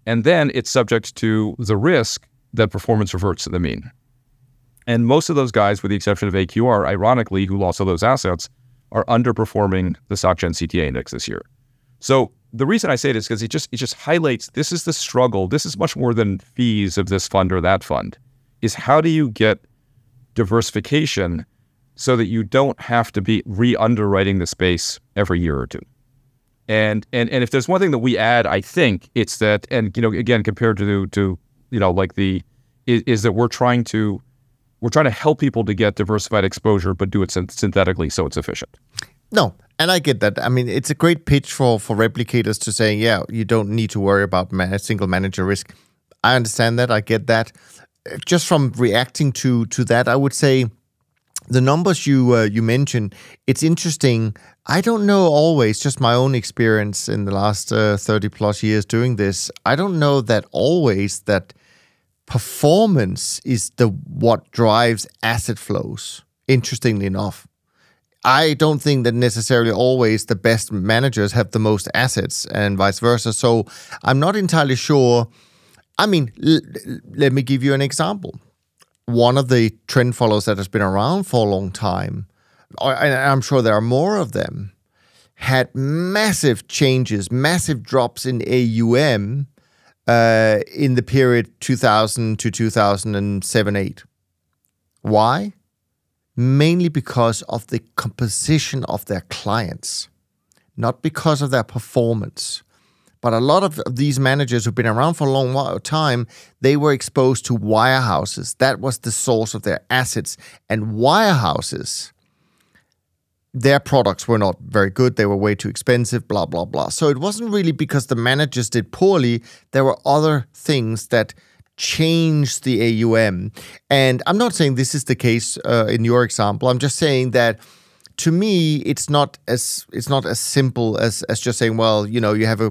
and then it's subject to the risk that performance reverts to the mean. And most of those guys, with the exception of AQR, ironically, who lost all those assets, are underperforming the SocGen CTA index this year. So the reason I say it is because it just highlights this is the struggle. This is much more than fees of this fund or that fund. Is how do you get diversification so that you don't have to be re-underwriting the space every year or two? And if there's one thing that we add, I think it's that, and you know, again, compared to you know, like the is that we're trying to help people to get diversified exposure, but do it synthetically so it's efficient. No. And I get that. I mean, it's a great pitch for replicators to say, yeah, you don't need to worry about single manager risk. I understand that. I get that. Just from reacting to that, I would say the numbers you mentioned, it's interesting. I don't know always, just my own experience in the last 30 plus years doing this, I don't know that always that performance is what drives asset flows, interestingly enough. I don't think that necessarily always the best managers have the most assets and vice versa. So I'm not entirely sure. I mean, let me give you an example. One of the trend followers that has been around for a long time, and I'm sure there are more of them, had massive changes, massive drops in AUM in the period 2000 to 2007-8. Why? Mainly because of the composition of their clients, not because of their performance. But a lot of these managers who've been around for a long while time, they were exposed to wirehouses. That was the source of their assets. And wirehouses, their products were not very good. They were way too expensive, blah, blah, blah. So it wasn't really because the managers did poorly. There were other things that change the AUM. And I'm not saying this is the case in your example. I'm just saying that to me, it's not as simple as just saying, well, you know, you have a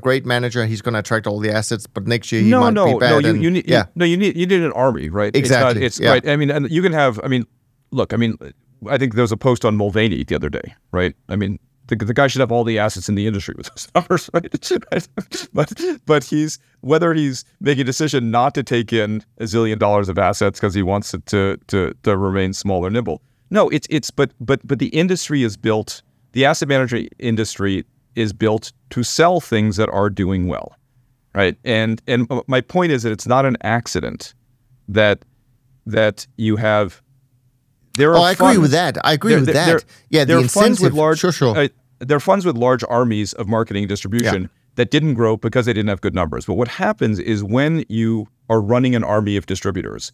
great manager, he's going to attract all the assets, but next year he might be bad. You need an army, right? Exactly. It's right. I mean, and you can have. I mean, look. I mean, I think there was a post on Mulvaney the other day, right? I mean, the guy should have all the assets in the industry with those numbers, right? But he's whether he's making a decision not to take in $1 zillion of assets because he wants it to remain small or nimble. No, but the industry is built. The asset management industry is built to sell things that are doing well, right? And my point is that it's not an accident that you have. I agree with that. There are funds with large, sure. There are funds with large armies of marketing distribution that didn't grow because they didn't have good numbers. But what happens is when you are running an army of distributors,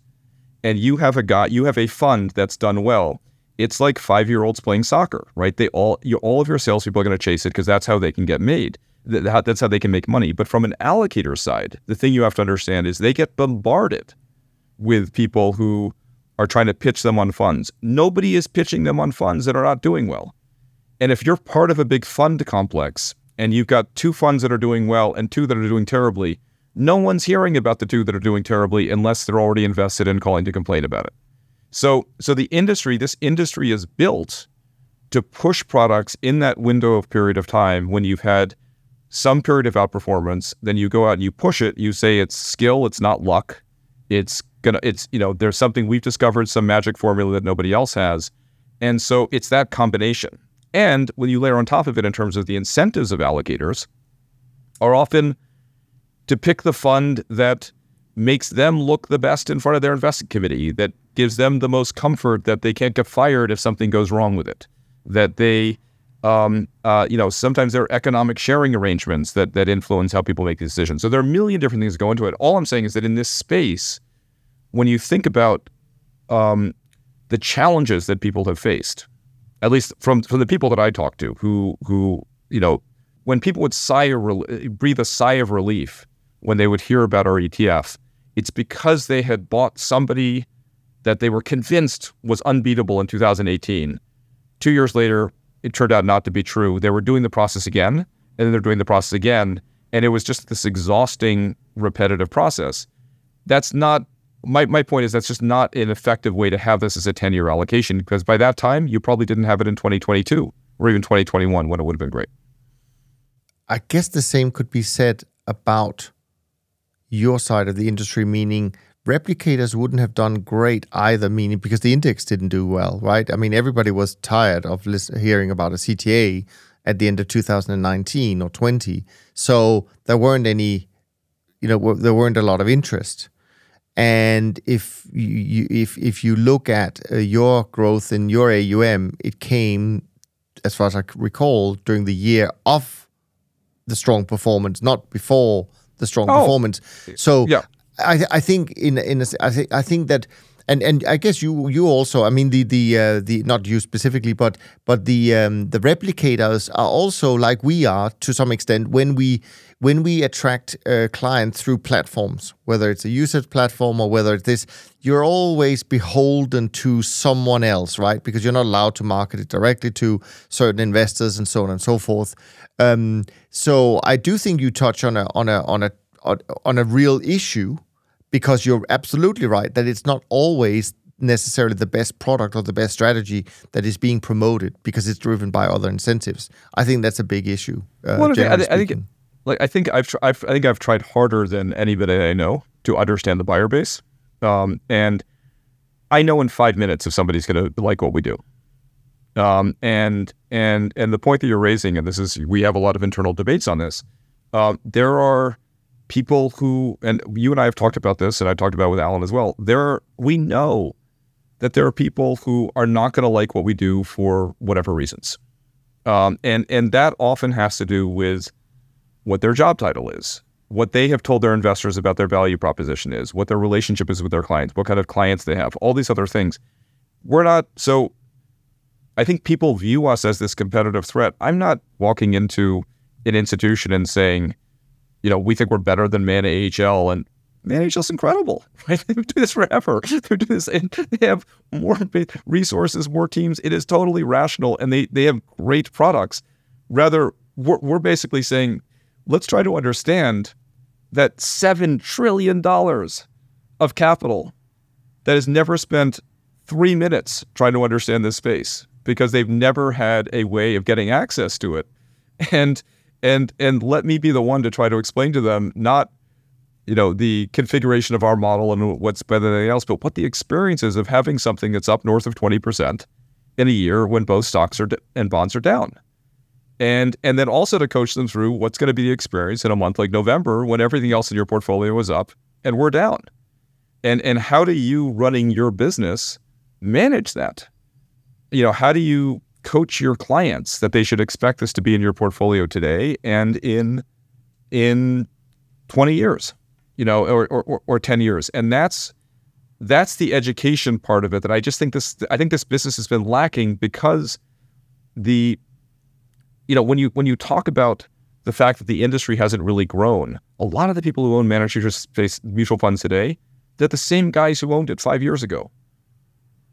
and you have a fund that's done well, it's like 5-year-olds playing soccer, right? All of your salespeople are going to chase it because that's how they can get made. That's how they can make money. But from an allocator side, the thing you have to understand is they get bombarded with people who are trying to pitch them on funds. Nobody is pitching them on funds that are not doing well. And if you're part of a big fund complex and you've got 2 funds that are doing well and 2 that are doing terribly, no one's hearing about the 2 that are doing terribly unless they're already invested and calling to complain about it. So the industry, this industry is built to push products in that window of period of time when you've had some period of outperformance, then you go out and you push it, you say it's skill, it's not luck, it's there's something we've discovered, some magic formula that nobody else has. And so it's that combination. And when you layer on top of it in terms of the incentives of allocators are often to pick the fund that makes them look the best in front of their investment committee, that gives them the most comfort that they can't get fired if something goes wrong with it, that they, sometimes there are economic sharing arrangements that influence how people make decisions. So there are a million different things that go into it. All I'm saying is that in this space, when you think about the challenges that people have faced, at least from the people that I talk to, who when people would breathe a sigh of relief when they would hear about our ETF, it's because they had bought somebody that they were convinced was unbeatable in 2018. 2 years later, it turned out not to be true. They were doing the process again, and then they're doing the process again, and it was just this exhausting, repetitive process. That's not... My point is that's just not an effective way to have this as a 10-year allocation, because by that time, you probably didn't have it in 2022 or even 2021 when it would have been great. I guess the same could be said about your side of the industry, meaning replicators wouldn't have done great either, meaning because the index didn't do well, right? I mean, everybody was tired of hearing about a CTA at the end of 2019 or 20. So there weren't a lot of interest. And if you look at your growth in your AUM, it came, as far as I recall, during the year of the strong performance, not before the strong performance. So yeah. I think that I guess you also, I mean the not you specifically, but the replicators are also like we are to some extent when we attract clients through platforms, whether it's a usage platform or whether it's this, you're always beholden to someone else, right? Because you're not allowed to market it directly to certain investors and so on and so forth. So I do think you touch on a real issue, because you're absolutely right that it's not always necessarily the best product or the best strategy that is being promoted because it's driven by other incentives. I think that's a big issue. I think I've tried harder than anybody I know to understand the buyer base, and I know in 5 minutes if somebody's going to like what we do. And the point that you're raising, and this is, we have a lot of internal debates on this. There are people who, and you and I have talked about this, and I talked about it with Alan as well. We know that there are people who are not going to like what we do for whatever reasons, and that often has to do with what their job title is, what they have told their investors about their value proposition is, what their relationship is with their clients, what kind of clients they have, all these other things. So I think people view us as this competitive threat. I'm not walking into an institution and saying, we think we're better than Man AHL, and Man AHL's incredible, right? They've been doing this forever. They're doing this, and they have more resources, more teams. It is totally rational, and they have great products. Rather, we're basically saying, let's try to understand that $7 trillion of capital that has never spent 3 minutes trying to understand this space because they've never had a way of getting access to it. And let me be the one to try to explain to them not, the configuration of our model and what's better than else, but what the experience is of having something that's up north of 20% in a year when both stocks and bonds are down, and then also to coach them through what's going to be the experience in a month like November when everything else in your portfolio is up and we're down, and how do you, running your business, manage that? How do you coach your clients that they should expect this to be in your portfolio today and in 20 years, or 10 years. And that's the education part of it that I just think this business has been lacking, because when you talk about the fact that the industry hasn't really grown, a lot of the people who own managed mutual funds today, they're the same guys who owned it 5 years ago.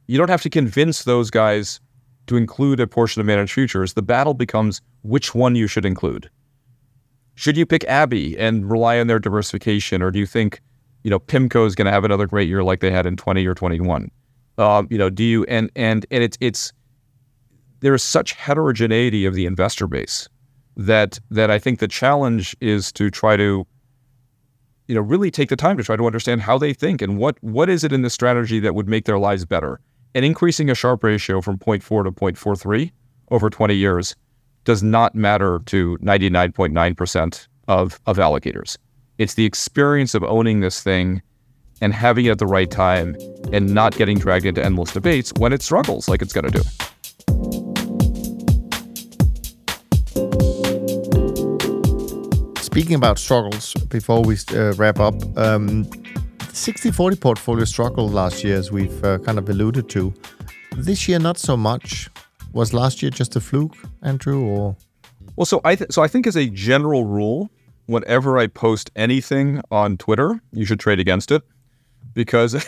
You don't have to convince those guys to include a portion of managed futures. The battle becomes which one you should include. Should you pick Abbey and rely on their diversification, or do you think, Pimco is going to have another great year like they had in 20 or 21? There is such heterogeneity of the investor base that I think the challenge is to try to you know, really take the time to try to understand how they think and what is it in the strategy that would make their lives better. And increasing a Sharpe ratio from 0.4 to 0.43 over 20 years does not matter to 99.9% of allocators. It's the experience of owning this thing and having it at the right time and not getting dragged into endless debates when it struggles like it's going to do. Speaking about struggles, before we wrap up, the 60-40 portfolio struggled last year, as we've kind of alluded to. This year, not so much. Was last year just a fluke, Andrew? Or well, so I think as a general rule, whenever I post anything on Twitter, you should trade against it, because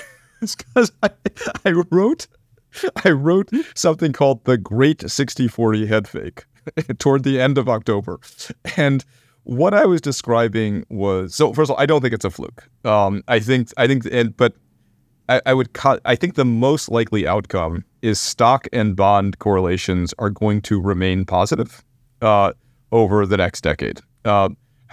I wrote something called the Great 60-40 Head Fake toward the end of October, and what I was describing was, so first of all, I don't think it's a fluke. I think the most likely outcome is stock and bond correlations are going to remain positive over the next decade. How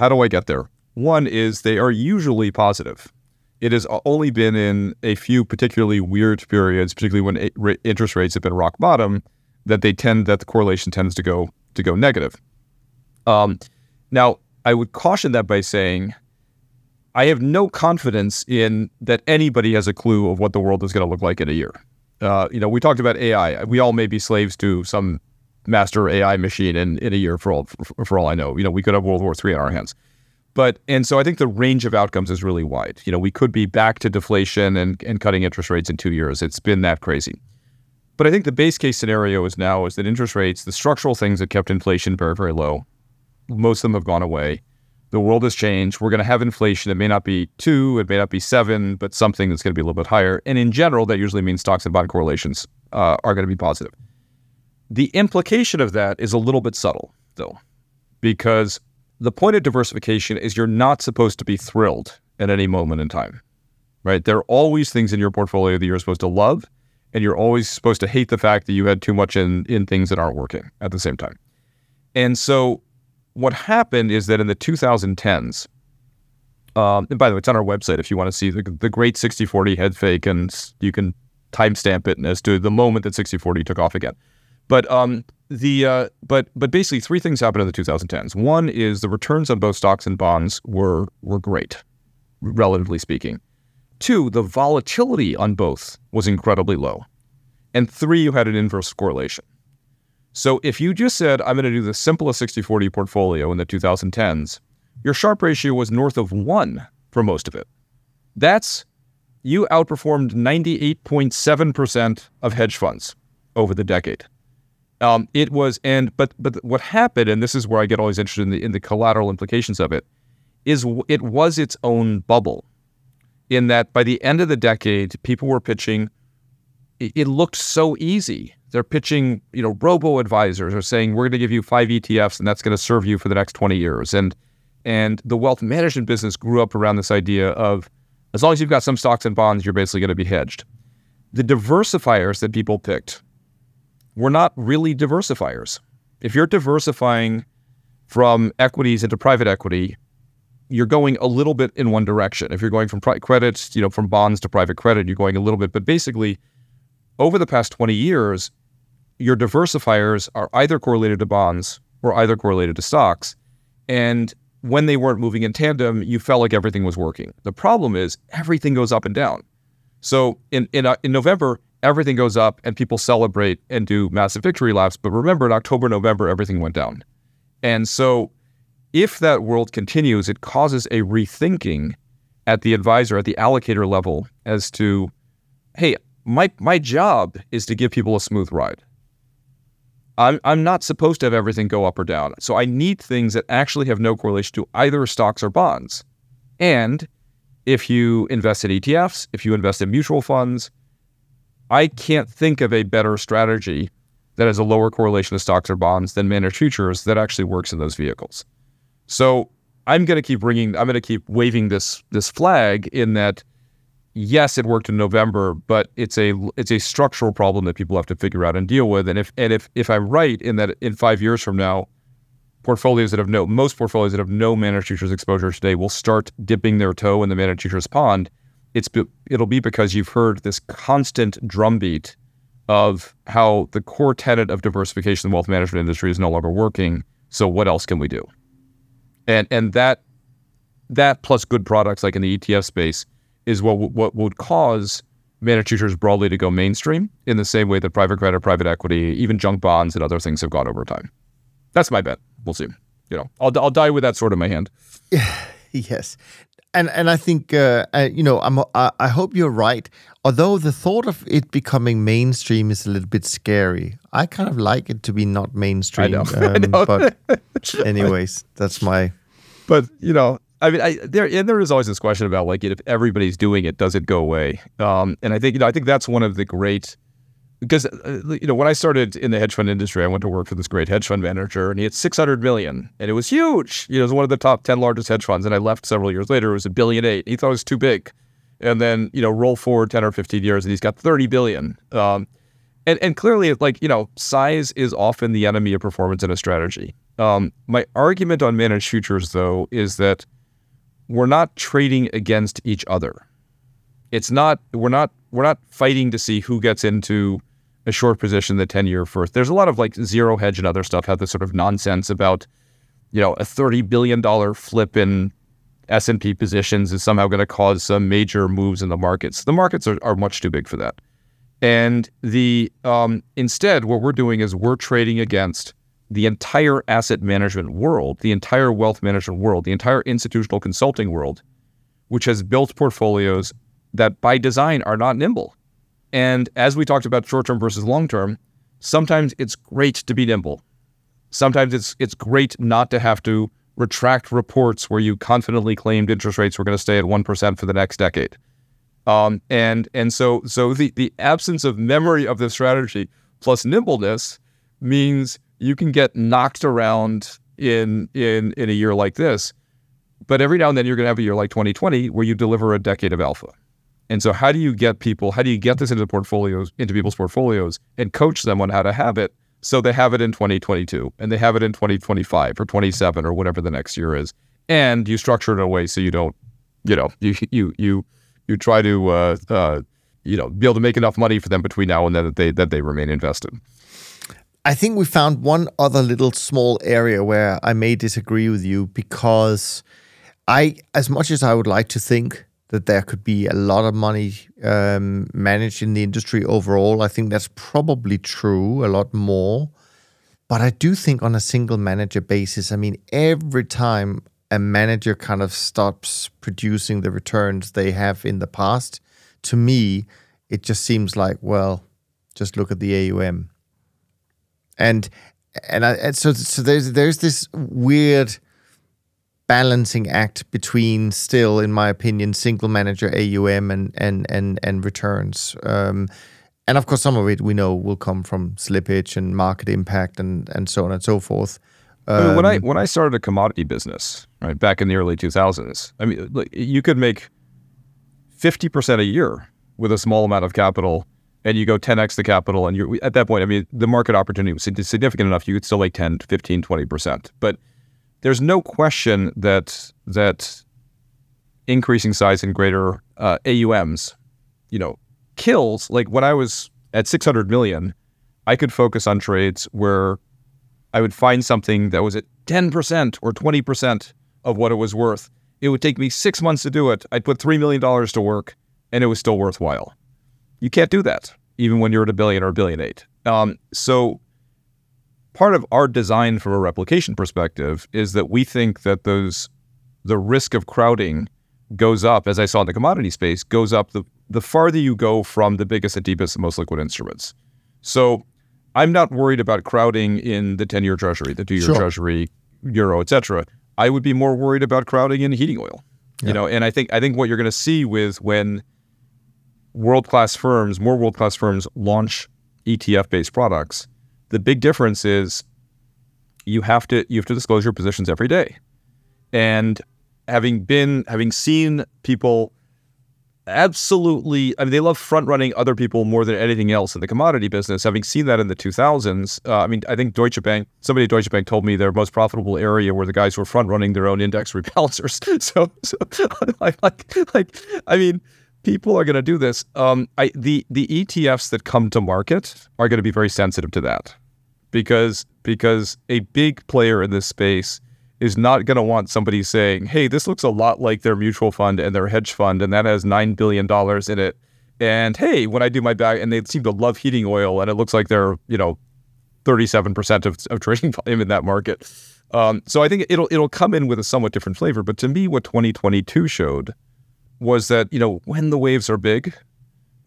do I get there? One is they are usually positive. It has only been in a few particularly weird periods, particularly when interest rates have been rock bottom, that the correlation tends to go negative. Now, I would caution that by saying I have no confidence in that anybody has a clue of what the world is going to look like in a year. We talked about AI. We all may be slaves to some master AI machine in a year for all I know. We could have World War III on our hands. And so I think the range of outcomes is really wide. We could be back to deflation and cutting interest rates in 2 years. It's been that crazy. But I think the base case scenario is that interest rates, the structural things that kept inflation very, very low, most of them have gone away. The world has changed. We're going to have inflation. It may not be 2, it may not be 7, but something that's going to be a little bit higher. And in general, that usually means stocks and bond correlations are going to be positive. The implication of that is a little bit subtle, though, because the point of diversification is you're not supposed to be thrilled at any moment in time, right? There are always things in your portfolio that you're supposed to love, and you're always supposed to hate the fact that you had too much in things that aren't working at the same time. And so what happened is that in the 2010s, and by the way, it's on our website if you want to see the great 60-40 head fake, and you can timestamp it as to the moment that 60-40 took off again. But basically, three things happened in the 2010s. One is the returns on both stocks and bonds were great, relatively speaking. Two, the volatility on both was incredibly low, and three, you had an inverse correlation. So if you just said, I'm going to do the simplest 60-40 portfolio in the 2010s, your Sharpe ratio was north of 1 for most of it. You outperformed 98.7% of hedge funds over the decade. But what happened, and this is where I get always interested in the collateral implications of it, is it was its own bubble, in that by the end of the decade, people were pitching, it looked so easy. They're pitching, robo-advisors are saying, we're going to give you 5 ETFs and that's going to serve you for the next 20 years. And the wealth management business grew up around this idea of, as long as you've got some stocks and bonds, you're basically going to be hedged. The diversifiers that people picked were not really diversifiers. If you're diversifying from equities into private equity, you're going a little bit in one direction. If you're going from credits, from bonds to private credit, you're going a little bit, but basically, over the past 20 years, your diversifiers are either correlated to bonds or either correlated to stocks. And when they weren't moving in tandem, you felt like everything was working. The problem is everything goes up and down. So in November, everything goes up and people celebrate and do massive victory laps. But remember, in October, November, everything went down. And so if that world continues, it causes a rethinking at the advisor, at the allocator level as to, hey, My job is to give people a smooth ride. I'm not supposed to have everything go up or down. So I need things that actually have no correlation to either stocks or bonds. And if you invest in ETFs, if you invest in mutual funds, I can't think of a better strategy that has a lower correlation to stocks or bonds than managed futures that actually works in those vehicles. So I'm going to keep waving this flag in that. Yes, it worked in November, but it's a structural problem that people have to figure out and deal with. And if I'm right in that in 5 years from now, portfolios that have no, most portfolios that have no managed futures exposure today will start dipping their toe in the managed futures pond. It'll be because you've heard this constant drumbeat of how the core tenet of diversification in the wealth management industry is no longer working. So what else can we do? And that plus good products like in the ETF space is what would cause managed futures broadly to go mainstream in the same way that private credit, private equity, even junk bonds and other things have gone over time. That's my bet. We'll see. You know, I'll die with that sword in my hand. Yes, and I think you know, I hope you're right. Although the thought of it becoming mainstream is a little bit scary, I kind of like it to be not mainstream. I know. I know. But anyways, that's my. But you know, I mean, there is always this question about like, if everybody's doing it, does it go away? And I think I think that's one of the great. Because, you know, when I started in the hedge fund industry, I went to work for this great hedge fund manager, and he had $600 million, and it was huge. You know, it was one of the top 10 largest hedge funds, and I left several years later. It was $1.8 billion. He thought it was too big. And then, you know, roll forward 10 or 15 years, and he's got $30 billion. And clearly, like, you know, size is often the enemy of performance in a strategy. My argument on managed futures, though, is that we're not trading against each other. It's not, we're not fighting to see who gets into a short position, the 10-year first. There's a lot of like zero hedge and other stuff have this sort of nonsense about, you know, a $30 billion flip in S&P positions is somehow going to cause some major moves in the markets. The markets are much too big for that. And the instead, what we're doing is we're trading against the entire asset management world, the entire wealth management world, the entire institutional consulting world, which has built portfolios that by design are not nimble. And as we talked about short-term versus long-term, sometimes it's great to be nimble. Sometimes it's great not to have to retract reports where you confidently claimed interest rates were going to stay at 1% for the next decade. So the absence of memory of the strategy plus nimbleness means you can get knocked around in a year like this. But every now and then you're going to have a year like 2020 where you deliver a decade of alpha. And so how do you get people, how do you get this into people's portfolios and coach them on how to have it so they have it in 2022 and they have it in 2025 or 27 or whatever the next year is. And you structure it in a way so you don't, you know, you try to, you know, be able to make enough money for them between now and then that they remain invested. I think we found one other little small area where I may disagree with you because as much as I would like to think that there could be a lot of money managed in the industry overall. I think that's probably true, a lot more. But I do think on a single manager basis, I mean, every time a manager kind of stops producing the returns they have in the past, to me, it just seems like, well, just look at the AUM. And so there's this weird balancing act between still, in my opinion, single manager AUM and returns, and of course some of it we know will come from slippage and market impact and so on and so forth. I mean, when I started a commodity business right back in the early 2000s, I mean, look, you could make 50% a year with a small amount of capital, and you go 10x the capital, and you're at that point. I mean, the market opportunity was significant enough you could still make 10, 15, 20%, but there's no question that increasing size and greater AUMs, you know, kills. Like when I was at 600 million, I could focus on trades where I would find something that was at 10% or 20% of what it was worth. It would take me 6 months to do it. I'd put $3 million to work, and it was still worthwhile. You can't do that, even when you're at $1 billion or $1.8 billion. So part of our design from a replication perspective is that we think that the risk of crowding goes up, as I saw in the commodity space, goes up the farther you go from the biggest and deepest and most liquid instruments. So I'm not worried about crowding in the 10-year treasury, the 2-year treasury, euro, et cetera. I would be more worried about crowding in heating oil. Yeah. You know, and I think what you're going to see with when more world-class firms launch ETF-based products, the big difference is you have to disclose your positions every day. And having seen people absolutely, I mean, they love front running other people more than anything else in the commodity business. Having seen that in the 2000s, I mean, I think Deutsche Bank, somebody at Deutsche Bank told me their most profitable area were the guys who were front running their own index rebalancers. So I mean, people are going to do this. The ETFs that come to market are going to be very sensitive to that, because a big player in this space is not going to want somebody saying, hey, this looks a lot like their mutual fund and their hedge fund, and that has $9 billion in it. And hey, when I do my back, and they seem to love heating oil, and it looks like they're, 37% of trading volume in that market. So I think it'll come in with a somewhat different flavor. But to me, what 2022 showed was that, when the waves are big,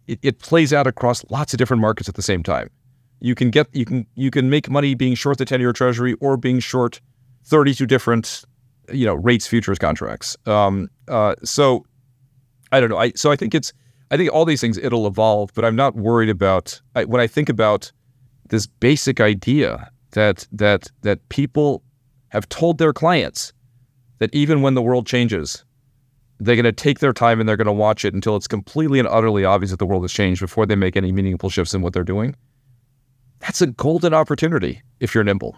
it plays out across lots of different markets at the same time. You can make money being short the 10-year treasury or being short 32 different, rates, futures, contracts. So I don't know. I think all these things, it'll evolve, but I'm not worried about, when I think about this basic idea that people have told their clients that even when the world changes, they're going to take their time and they're going to watch it until it's completely and utterly obvious that the world has changed before they make any meaningful shifts in what they're doing. That's a golden opportunity if you're nimble.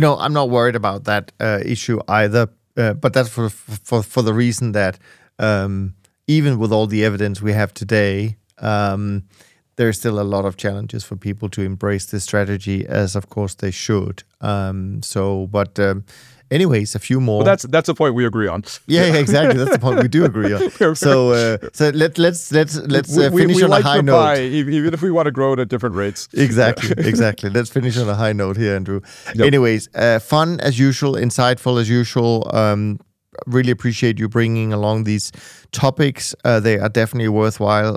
I'm not worried about that issue either, but that's for the reason that even with all the evidence we have today, there's still a lot of challenges for people to embrace this strategy, as of course they should. Anyways, a few more. Well, that's a point we agree on. Yeah, exactly. That's the point we do agree on. So let's finish on a high note. Pie, even if we want to grow it at different rates. Exactly. Let's finish on a high note here, Andrew. Yep. Anyways, fun as usual, insightful as usual. Really appreciate you bringing along these topics. They are definitely worthwhile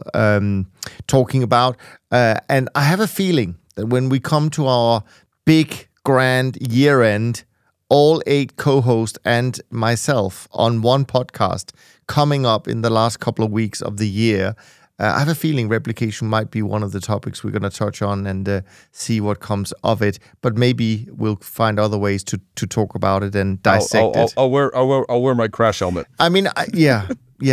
talking about. And I have a feeling that when we come to our big, grand year end, all 8 co-hosts and myself on one podcast coming up in the last couple of weeks of the year. I have a feeling replication might be one of the topics we're going to touch on and see what comes of it. But maybe we'll find other ways to talk about it and dissect it. I'll wear my crash helmet. I mean, yeah. We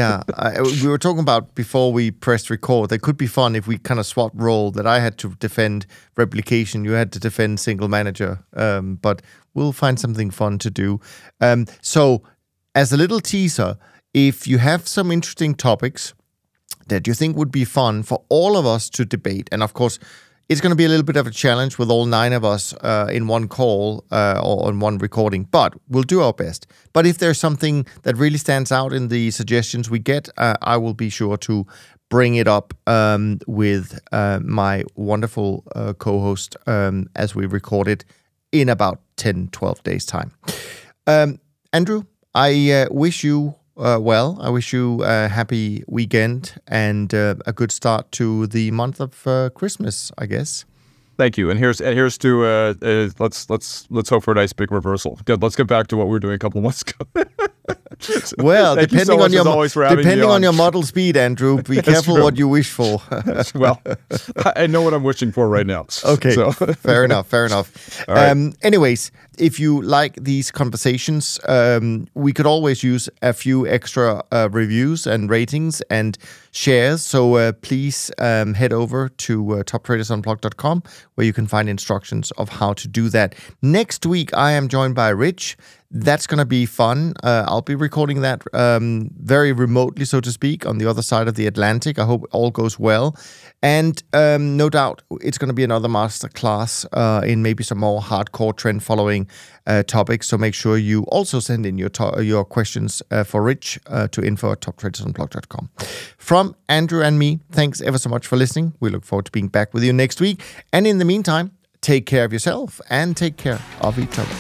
were talking about before we pressed record. That could be fun if we kind of swap role, that I had to defend replication, you had to defend single manager. But we'll find something fun to do. So as a little teaser, if you have some interesting topics that you think would be fun for all of us to debate, and of course, it's going to be a little bit of a challenge with all 9 of us in one call or on one recording, but we'll do our best. But if there's something that really stands out in the suggestions we get, I will be sure to bring it up with my wonderful co-host as we record it in about 10-12 days' time. Andrew, I wish you well. I wish you a happy weekend and a good start to the month of Christmas, I guess. Thank you. And here's to let's hope for a nice big reversal. Good. Let's get back to what we were doing a couple of months ago. Well, depending on your model speed, Andrew, be careful what you wish for. Well, I know what I'm wishing for right now. Okay, so. Fair enough. Right. Anyways, if you like these conversations, we could always use a few extra reviews and ratings and shares. So please head over to toptradersunplugged.com where you can find instructions of how to do that. Next week, I am joined by Rich. That's going to be fun. I'll be recording that very remotely, so to speak, on the other side of the Atlantic. I hope all goes well. And no doubt it's going to be another masterclass in maybe some more hardcore trend following topics. So make sure you also send in your questions for Rich to info@toptradersunplugged.com. From Andrew and me, thanks ever so much for listening. We look forward to being back with you next week. And in the meantime, take care of yourself and take care of each other.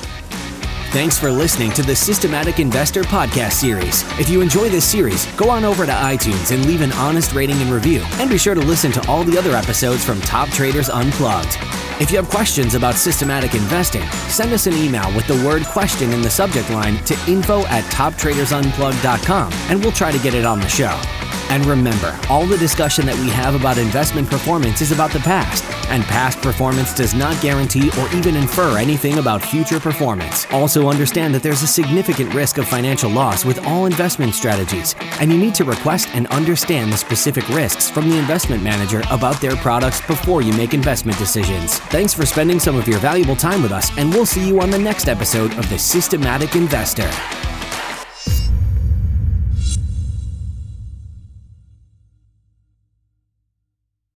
Thanks for listening to the Systematic Investor Podcast Series. If you enjoy this series, go on over to iTunes and leave an honest rating and review. And be sure to listen to all the other episodes from Top Traders Unplugged. If you have questions about systematic investing, send us an email with the word question in the subject line to info@toptradersunplugged.com, and we'll try to get it on the show. And remember, all the discussion that we have about investment performance is about the past. and past performance does not guarantee or even infer anything about future performance. Also understand that there's a significant risk of financial loss with all investment strategies, and you need to request and understand the specific risks from the investment manager about their products before you make investment decisions. Thanks for spending some of your valuable time with us, and we'll see you on the next episode of The Systematic Investor.